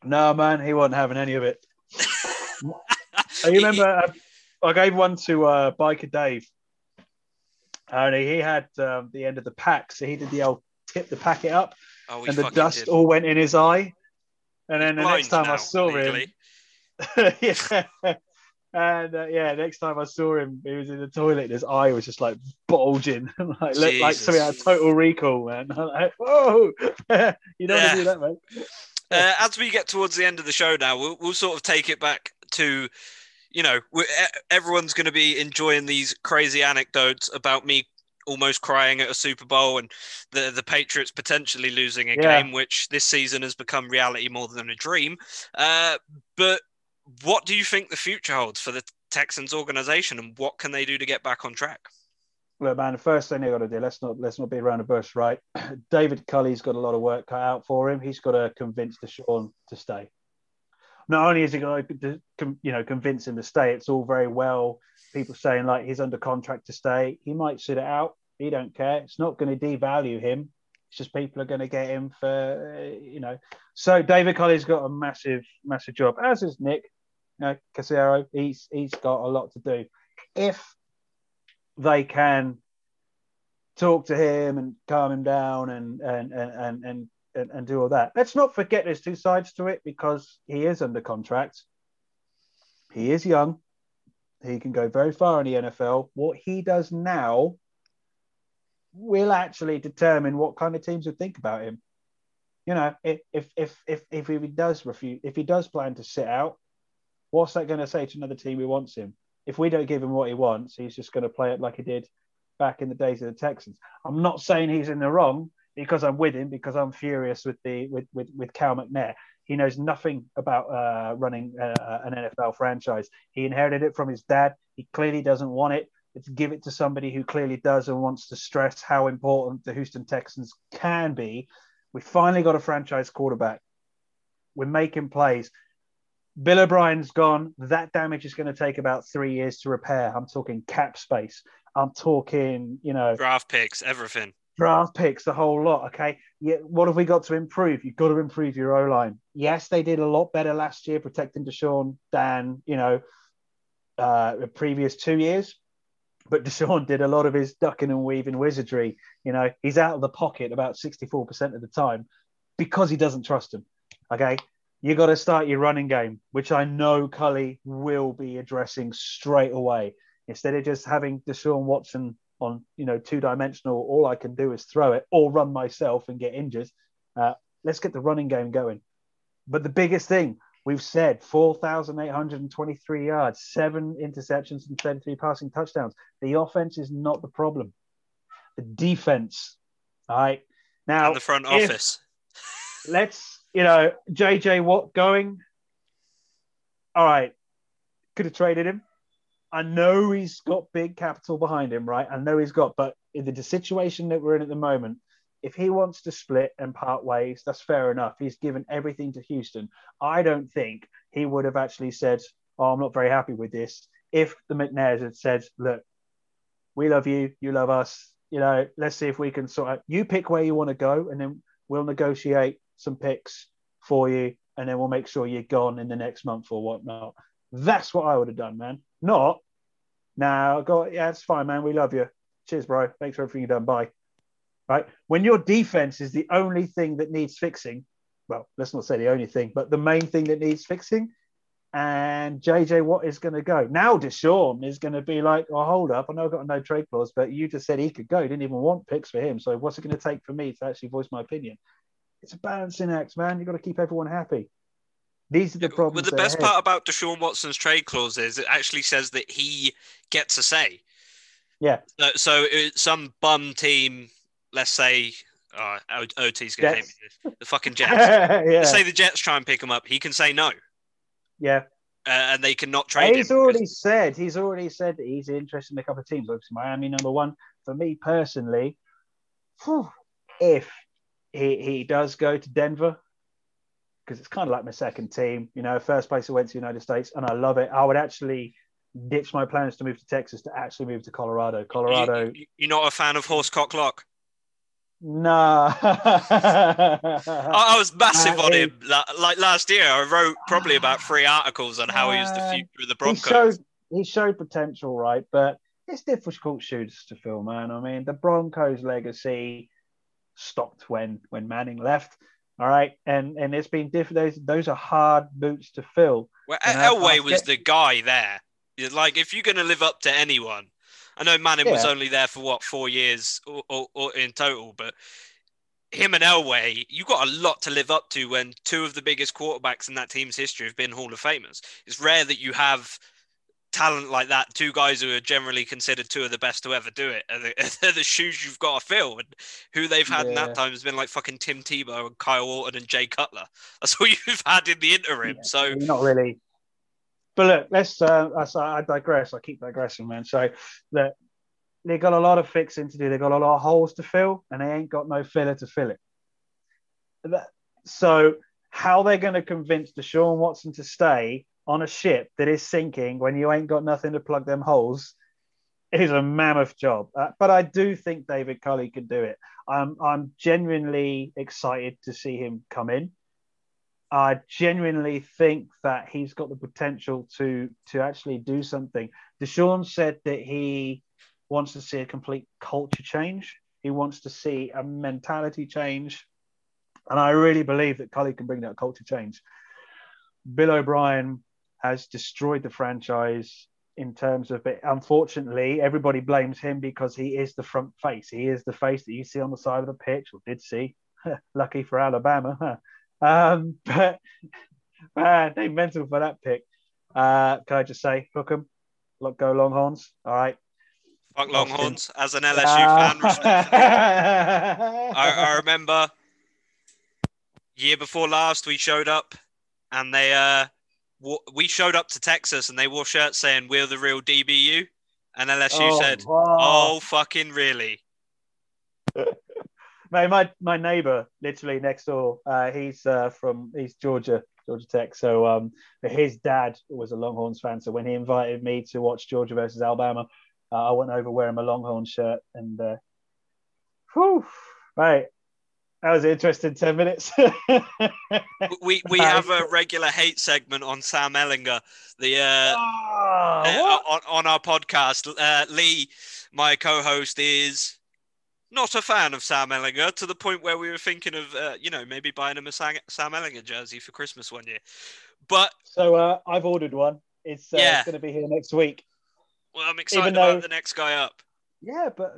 No, man, he wasn't having any of it. I remember uh, I gave one to uh, Biker Dave, and he had um, the end of the pack, so he did the old tip the packet up. Oh, and the dust did. all went in his eye. And then He's the next time now, I saw legally. him, yeah. And uh, yeah, next time I saw him, he was in the toilet and his eye was just like bulging, like looked like something out of Total Recall, man. I'm like, whoa, you don't yeah. want to do that, mate. Uh, as we get towards the end of the show now, we'll, we'll sort of take it back to, you know, everyone's going to be enjoying these crazy anecdotes about me almost crying at a Super Bowl and the the Patriots potentially losing a yeah. game, which this season has become reality more than a dream. Uh, but what do you think the future holds for the Texans organization, and what can they do to get back on track? Well, man, the first thing they got to do, let's not let's not beat around the bush, right? David Culley's got a lot of work cut out for him. He's got to convince Deshaun to stay. Not only is he going to, you know, convince him to stay, it's all very well people saying like he's under contract to stay. He might sit it out. He don't care. It's not going to devalue him. It's just people are going to get him for, uh, you know. So David Culley's got a massive, massive job, as is Nick, you know, Casero. He's he's got a lot to do. If they can talk to him and calm him down and and and and and, and, and do all that. Let's not forget there's two sides to it, because he is under contract. He is young. He can go very far in the N F L. What he does now will actually determine what kind of teams would think about him. You know, if if if if, if he does refuse, if he does plan to sit out, what's that going to say to another team who wants him? If we don't give him what he wants, he's just going to play it like he did back in the days of the Texans. I'm not saying he's in the wrong, because I'm with him, because I'm furious with the with with, with Cal McNair. He knows nothing about uh, running uh, an N F L franchise. He inherited it from his dad. He clearly doesn't want it. Let's give it to somebody who clearly does and wants to stress how important the Houston Texans can be. We finally got a franchise quarterback. We're making plays. Bill O'Brien's gone. That damage is going to take about three years to repair. I'm talking cap space. I'm talking, you know, draft picks, everything. Draft picks, the whole lot, okay? Yeah, what have we got to improve? You've got to improve your O-line. Yes, they did a lot better last year protecting Deshaun than, you know, uh, the previous two years. But Deshaun did a lot of his ducking and weaving wizardry. You know, he's out of the pocket about sixty-four percent of the time because he doesn't trust him, okay? You got to start your running game, which I know Culley will be addressing straight away. Instead of just having Deshaun Watson on, you know, two-dimensional, all I can do is throw it or run myself and get injured. Uh, let's get the running game going. But the biggest thing, we've said four thousand eight hundred twenty-three yards, seven interceptions and thirty-three passing touchdowns. The offense is not the problem. The defense, all right? Now, and the front if, office. Let's, you know, J J Watt going, all right, could have traded him. I know he's got big capital behind him, right? I know he's got, but in the situation that we're in at the moment, if he wants to split and part ways, that's fair enough. He's given everything to Houston. I don't think he would have actually said, oh, I'm not very happy with this, if the McNairs had said, look, we love you, you love us, you know, let's see if we can sort out, you pick where you want to go, and then we'll negotiate some picks for you, and then we'll make sure you're gone in the next month or whatnot. That's what I would have done, man. Not, now, God, yeah, it's fine, man. We love you. Cheers, bro. Thanks for everything you've done. Bye. Right? When your defense is the only thing that needs fixing, well, let's not say the only thing, but the main thing that needs fixing, and J J Watt is going to go. Now Deshaun is going to be like, oh, hold up, I know I've got a no trade clause, but you just said he could go. You didn't even want picks for him. So what's it going to take for me to actually voice my opinion? It's a balancing act, man. You've got to keep everyone happy. These are the problems. Well, the best ahead. part about Deshaun Watson's trade clause is it actually says that he gets a say. Yeah. So, so it's some bum team, let's say, uh, O T's going to hate me. The fucking Jets. yeah. Let's say the Jets try and pick him up. He can say no. Yeah. Uh, and they cannot trade he's him. Already because... said, he's already said that he's interested in a couple of teams. Obviously, Miami, number one. For me personally, whew, if he, he does go to Denver, because it's kind of like my second team, you know, first place I went to the United States, and I love it. I would actually ditch my plans to move to Texas to actually move to Colorado. Colorado. You, you're not a fan of Horsecock Lock? Nah. I was massive uh, on him. Like last year, I wrote probably about three articles on how uh, he was the future of the Broncos. He showed, he showed potential, right? But it's difficult shoes to fill, man. I mean, the Broncos legacy stopped when when Manning left. All right, and and it's been different. Those, those are hard boots to fill. Well, Elway was get... the guy there. Like, if you're going to live up to anyone, I know Manning yeah. was only there for what four years or, or, or in total, but him and Elway, you got a lot to live up to when two of the biggest quarterbacks in that team's history have been Hall of Famers. It's rare that you have talent like that. Two guys who are generally considered two of the best to ever do it. Are the, are the shoes you've got to fill, and who they've had yeah. in that time has been like fucking Tim Tebow and Kyle Orton and Jay Cutler. That's all you've had in the interim. Yeah, so not really. But look, let's. Uh, I, I digress. I keep digressing, man. So that they got a lot of fixing to do. They got a lot of holes to fill, and they ain't got no filler to fill it. That, so how they're going to convince Deshaun Watson to stay on a ship that is sinking when you ain't got nothing to plug them holes is a mammoth job. Uh, but I do think David Culley can do it. I'm, I'm genuinely excited to see him come in. I genuinely think that he's got the potential to, to actually do something. Deshaun said that he wants to see a complete culture change. He wants to see a mentality change. And I really believe that Culley can bring that culture change. Bill O'Brien has destroyed the franchise in terms of it. Unfortunately, everybody blames him because he is the front face. He is the face that you see on the side of the pitch, or did see. Lucky for Alabama, huh? Um, but man, they mental for that pick. Uh, can I just say, hook 'em, look, go Longhorns. All right. Fuck Longhorns. Austin. As an L S U uh... fan, respect. I, I remember year before last, we showed up and they uh, w- we showed up to Texas and they wore shirts saying "We're the real D B U," and L S U oh, said, wow. "Oh, fucking really." My, my my neighbor, literally next door, uh, he's uh, from he's Georgia, Georgia Tech. So um, his dad was a Longhorns fan. So when he invited me to watch Georgia versus Alabama, uh, I went over wearing my Longhorn shirt. And uh, whew, right, that was an interesting ten minutes. we we have a regular hate segment on Sam Ehlinger, the uh, oh, uh, on on our podcast. Uh, Lee, my co-host, is not a fan of Sam Ehlinger, to the point where we were thinking of, uh, you know, maybe buying him a Sam Ehlinger jersey for Christmas one year. But so uh, I've ordered one. It's, uh, yeah. it's going to be here next week. Well, I'm excited though, about the next guy up. Yeah, but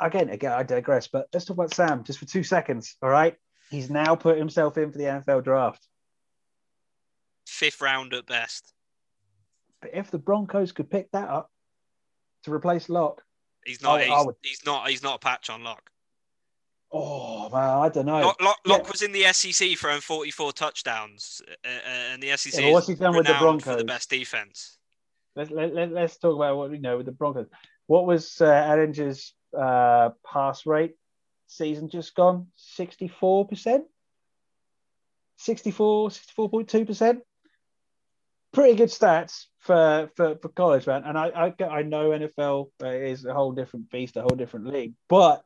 again, again, I digress. But let's talk about Sam just for two seconds, all right? He's now put himself in for the N F L draft. Fifth round at best. But if the Broncos could pick that up to replace Lock, He's not. I, he's, I would, he's not. He's not a patch on Lock. Oh man, I don't know. Lock, Lock, Lock yeah. was in the S E C throwing forty-four touchdowns, uh, and the S E C yeah, what's he done with the Broncos? For the best defense. Let's let, let, let's talk about what we know with the Broncos. What was uh, Ehlinger's uh, pass rate season just gone? sixty-four percent sixty-four sixty-four point two percent Pretty good stats for, for, for college, man. And I, I I know N F L is a whole different beast, a whole different league. But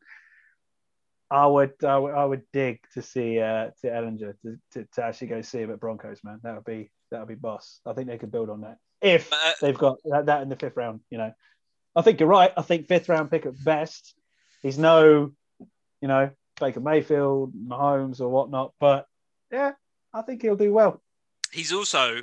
I would I would, I would dig to see uh, to Ehlinger to, to, to actually go see him at Broncos, man. That would be that would be boss. I think they could build on that if they've got that, that in the fifth round. You know, I think you're right. I think fifth round pick at best. He's no, you know, Baker Mayfield, Mahomes, or whatnot. But yeah, I think he'll do well. He's also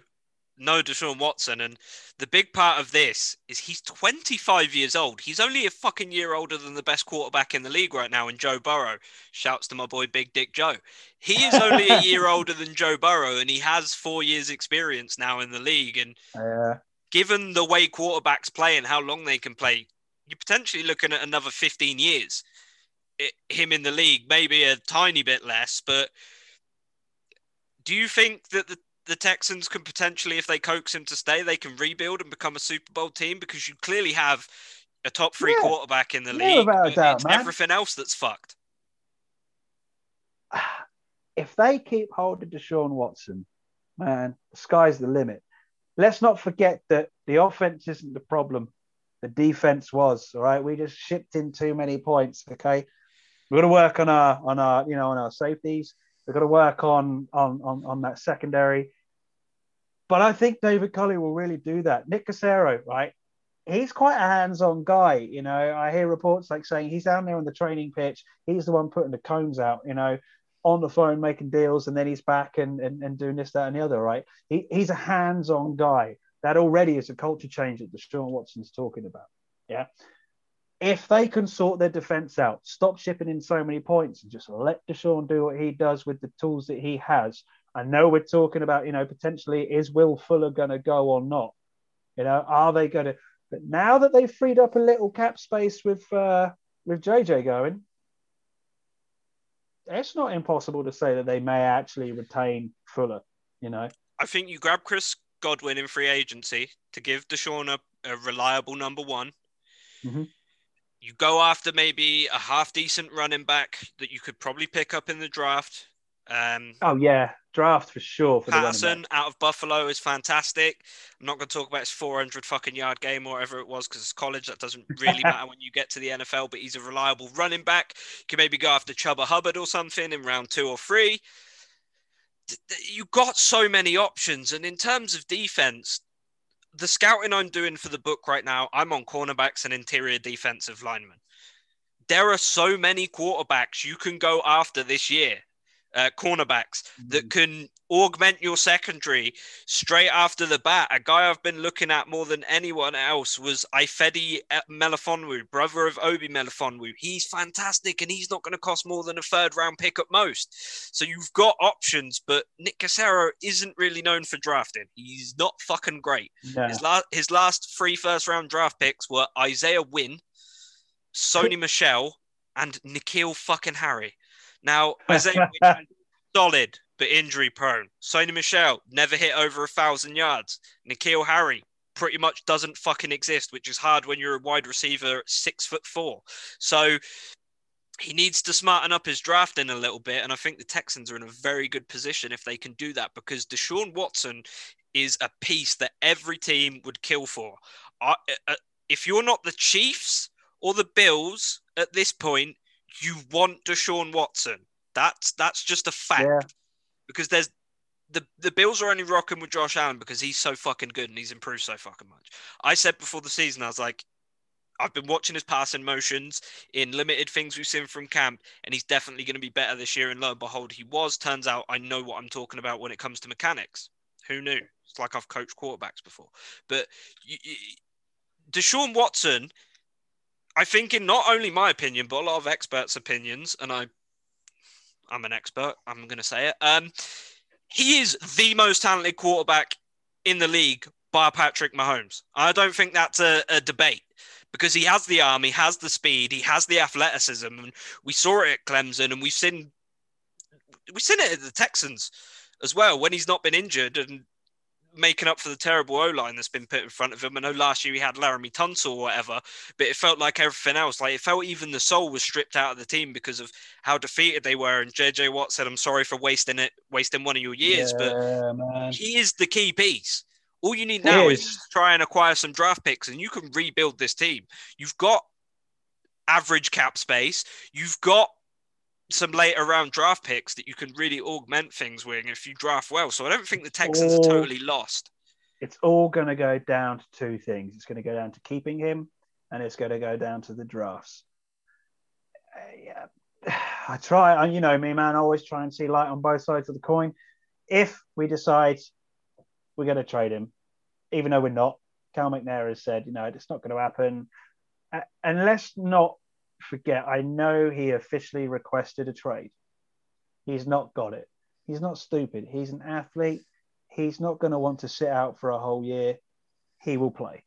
no Deshaun Watson. And the big part of this is he's twenty-five years old. He's only a fucking year older than the best quarterback in the league right now. And Joe Burrow, shouts to my boy, Big Dick Joe. He is only a year older than Joe Burrow, and he has four years experience now in the league. And uh, given the way quarterbacks play and how long they can play, you're potentially looking at another fifteen years. It, him in the league, maybe a tiny bit less, but do you think that the, the Texans can potentially, if they coax him to stay, they can rebuild and become a Super Bowl team? Because you clearly have a top three yeah, quarterback in the league, but doubt, it's man. everything else that's fucked. If they keep hold of Deshaun Watson, man, the sky's the limit. Let's not forget that the offense isn't the problem. The defense was, all right? We just shipped in too many points, okay? We've got to work on our, on our, you know, on our safeties. They've got to work on, on, on, on that secondary. But I think David Culley will really do that. Nick Cassero, right? He's quite a hands-on guy. You know, I hear reports like saying he's down there on the training pitch. He's the one putting the cones out, you know, on the phone, making deals, and then he's back and, and, and doing this, that, and the other, right? He, he's a hands-on guy. That already is a culture change that Deshaun Watson's talking about, yeah? If they can sort their defense out, stop shipping in so many points and just let Deshaun do what he does with the tools that he has. I know we're talking about, you know, potentially is Will Fuller going to go or not? You know, are they going to? But now that they've freed up a little cap space with uh, with J J going, it's not impossible to say that they may actually retain Fuller, you know. I think you grab Chris Godwin in free agency to give Deshaun a, a reliable number one. Mm-hmm. You go after maybe a half-decent running back that you could probably pick up in the draft. Um, oh, yeah. Draft for sure. For Patterson the out of Buffalo is fantastic. I'm not going to talk about his four hundred fucking yard game or whatever it was because it's college. That doesn't really matter when you get to the N F L, but he's a reliable running back. You can maybe go after Chubba Hubbard or something in round two or three. You got so many options. And in terms of defense, the scouting I'm doing for the book right now, I'm on cornerbacks and interior defensive linemen. There are so many quarterbacks you can go after this year, uh, cornerbacks, mm-hmm. that can augment your secondary straight after the bat. A guy I've been looking at more than anyone else was Ifedi Melifonwu, brother of Obi Melifonwu. He's fantastic, and he's not going to cost more than a third-round pick at most. So you've got options, but Nick Cassero isn't really known for drafting. He's not fucking great. Yeah. His, la- his last three first-round draft picks were Isaiah Wynn, Sony Michel, and Nikhil fucking Harry. Now, Isaiah Wynn, solid, but injury-prone. Sony Michel never hit over one thousand yards. Nikhil Harry pretty much doesn't fucking exist, which is hard when you're a wide receiver six foot four. So he needs to smarten up his drafting a little bit, and I think the Texans are in a very good position if they can do that, because Deshaun Watson is a piece that every team would kill for. If you're not the Chiefs or the Bills at this point, you want Deshaun Watson. That's that's just a fact. Yeah. Because there's the, the Bills are only rocking with Josh Allen because he's so fucking good and he's improved so fucking much. I said before the season, I was like, I've been watching his passing motions in limited things we've seen from camp, and he's definitely going to be better this year. And lo and behold, he was. Turns out I know what I'm talking about when it comes to mechanics. Who knew? It's like I've coached quarterbacks before. But you, you, Deshaun Watson, I think in not only my opinion, but a lot of experts' opinions, and I I'm an expert. I'm going to say it. Um, he is the most talented quarterback in the league by Patrick Mahomes. I don't think that's a, a debate because he has the arm, he has the speed, he has the athleticism. And we saw it at Clemson, and we've seen we've seen it at the Texans as well when he's not been injured and making up for the terrible O-line that's been put in front of him. I know last year he had Laramie Tunsil or whatever, but it felt like everything else. Like, it felt even the soul was stripped out of the team because of how defeated they were. And J J Watt said, I'm sorry for wasting it, wasting one of your years, yeah, but man. He is the key piece. All you need now is. is to try and acquire some draft picks, and you can rebuild this team. You've got average cap space. You've got some later round draft picks that you can really augment things with if you draft well. So I don't think the Texans all, are totally lost. It's all going to go down to two things. It's going to go down to keeping him, and it's going to go down to the drafts. Uh, yeah. I try, you know me, man, I always try and see light on both sides of the coin. If we decide we're going to trade him, even though we're not. Cal McNair has said, you know, it's not going to happen. And let's not forget, I know he officially requested a trade. He's not got it. He's not stupid. He's an athlete. He's not going to want to sit out for a whole year. He will play.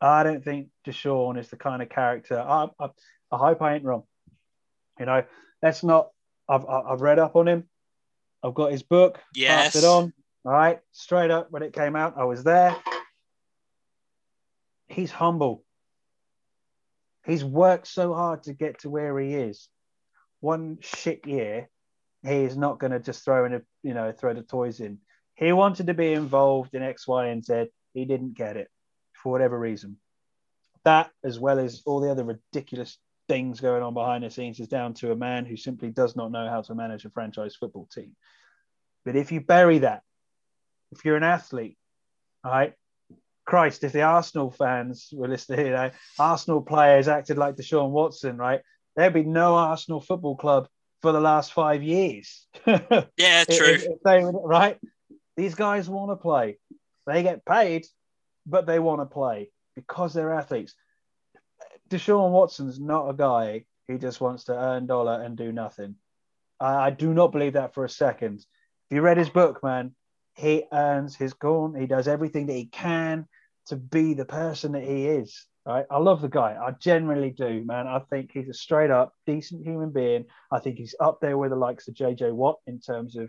I don't think Deshaun is the kind of character. I, I, I hope I ain't wrong. You know, let's not. I've I've read up on him. I've got his book. Yes. Passed it on. All right. Straight up when it came out, I was there. He's humble. He's worked so hard to get to where he is. One shit year, he is not going to just throw in a, you know, throw the toys in. He wanted to be involved in X, Y, and Z. He didn't get it for whatever reason. That, as well as all the other ridiculous things going on behind the scenes, is down to a man who simply does not know how to manage a franchise football team. But if you bury that, if you're an athlete, all right, Christ, if the Arsenal fans were listening, you know, Arsenal players acted like Deshaun Watson, right? There'd be no Arsenal football club for the last five years. Yeah, true. if, if they, right? These guys want to play. They get paid, but they want to play because they're athletes. Deshaun Watson's not a guy who just wants to earn dollar and do nothing. I, I do not believe that for a second. If you read his book, man, he earns his corn. He does everything that he can to be the person that he is. Right? I love the guy. I generally do, man. I think he's a straight up decent human being. I think he's up there with the likes of J J Watt in terms of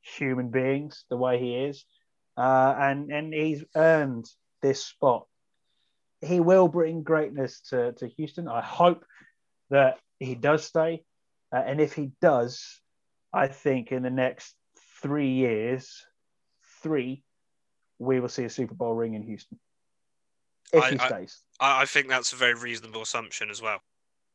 human beings, the way he is. Uh, and, and he's earned this spot. He will bring greatness to, to Houston. I hope that he does stay. Uh, and if he does, I think in the next three years, three, we will see a Super Bowl ring in Houston. If I, he stays. I, I think that's a very reasonable assumption as well.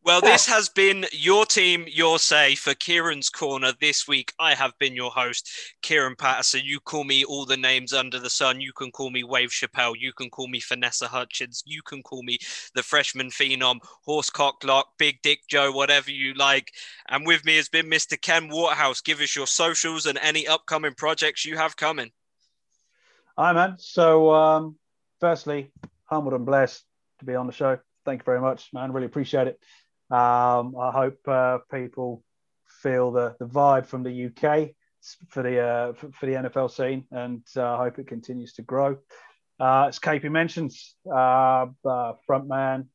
Well, this has been Your Team, Your Say for Kieran's Corner this week. I have been your host, Kieran Patterson. You call me all the names under the sun. You can call me Wave Chappelle. You can call me Vanessa Hutchins. You can call me the freshman phenom, Horsecock Lock, Big Dick Joe, whatever you like. And with me has been Mister Ken Waterhouse. Give us your socials and any upcoming projects you have coming. Hi, man. So, um, firstly, humbled and blessed to be on the show. Thank you very much, man. Really appreciate it. Um, I hope uh, people feel the, the vibe from the U K for the uh, for, for the N F L scene, and I uh, hope it continues to grow. Uh, as K P mentioned, uh, uh, frontman,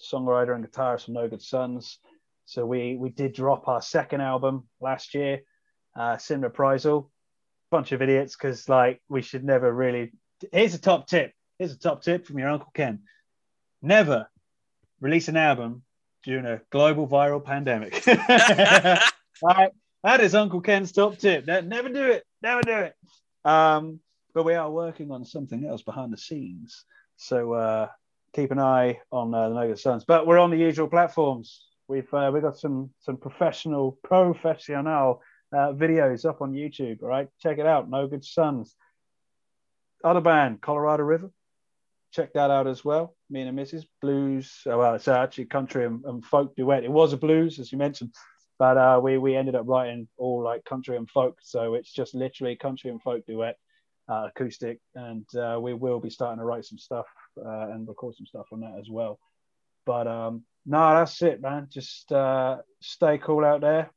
songwriter, and guitarist from No Good Sons. So we we did drop our second album last year, uh, Sin Reprisal. Bunch of idiots, because like we should never really. Here's a top tip. Here's a top tip from your Uncle Ken. Never release an album during a global viral pandemic. All right. That is Uncle Ken's top tip. Never do it. Never do it. Um, but we are working on something else behind the scenes. So uh, keep an eye on uh, the No Good Sons. But we're on the usual platforms. We've uh, we've got some some professional, professional uh, videos up on YouTube. All right. Check it out. No Good Sons. Other band, Colorado River. Check that out as well. Me and the missus, blues. Oh, well, it's actually country and, and folk duet. It was a blues, as you mentioned, but uh, we we ended up writing all like country and folk. So it's just literally country and folk duet, uh, acoustic. And uh, we will be starting to write some stuff uh, and record some stuff on that as well. But um, no, that's it, man. Just uh, stay cool out there.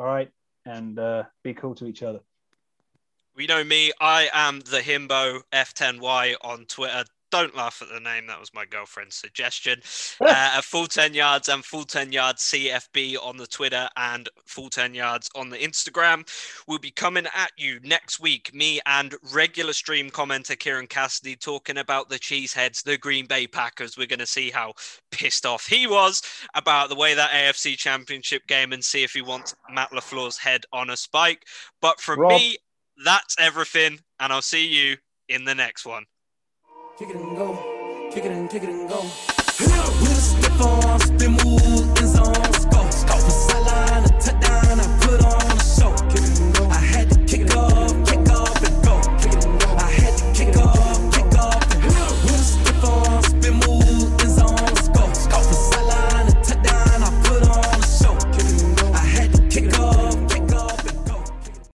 All right. And uh, be cool to each other. You know me. I am the Himbo F ten Y on Twitter. Don't laugh at the name. That was my girlfriend's suggestion. Uh, at Full ten Yards and Full ten Yards C F B on the Twitter and Full ten Yards on the Instagram. We'll be coming at you next week. Me and regular stream commenter Kieran Cassidy talking about the Cheeseheads, the Green Bay Packers. We're going to see how pissed off he was about the way that A F C Championship game and see if he wants Matt LaFleur's head on a spike. But from Rob. me, that's everything. And I'll see you in the next one. Kick it and go, kick it and kick it and go. Little step on, step move.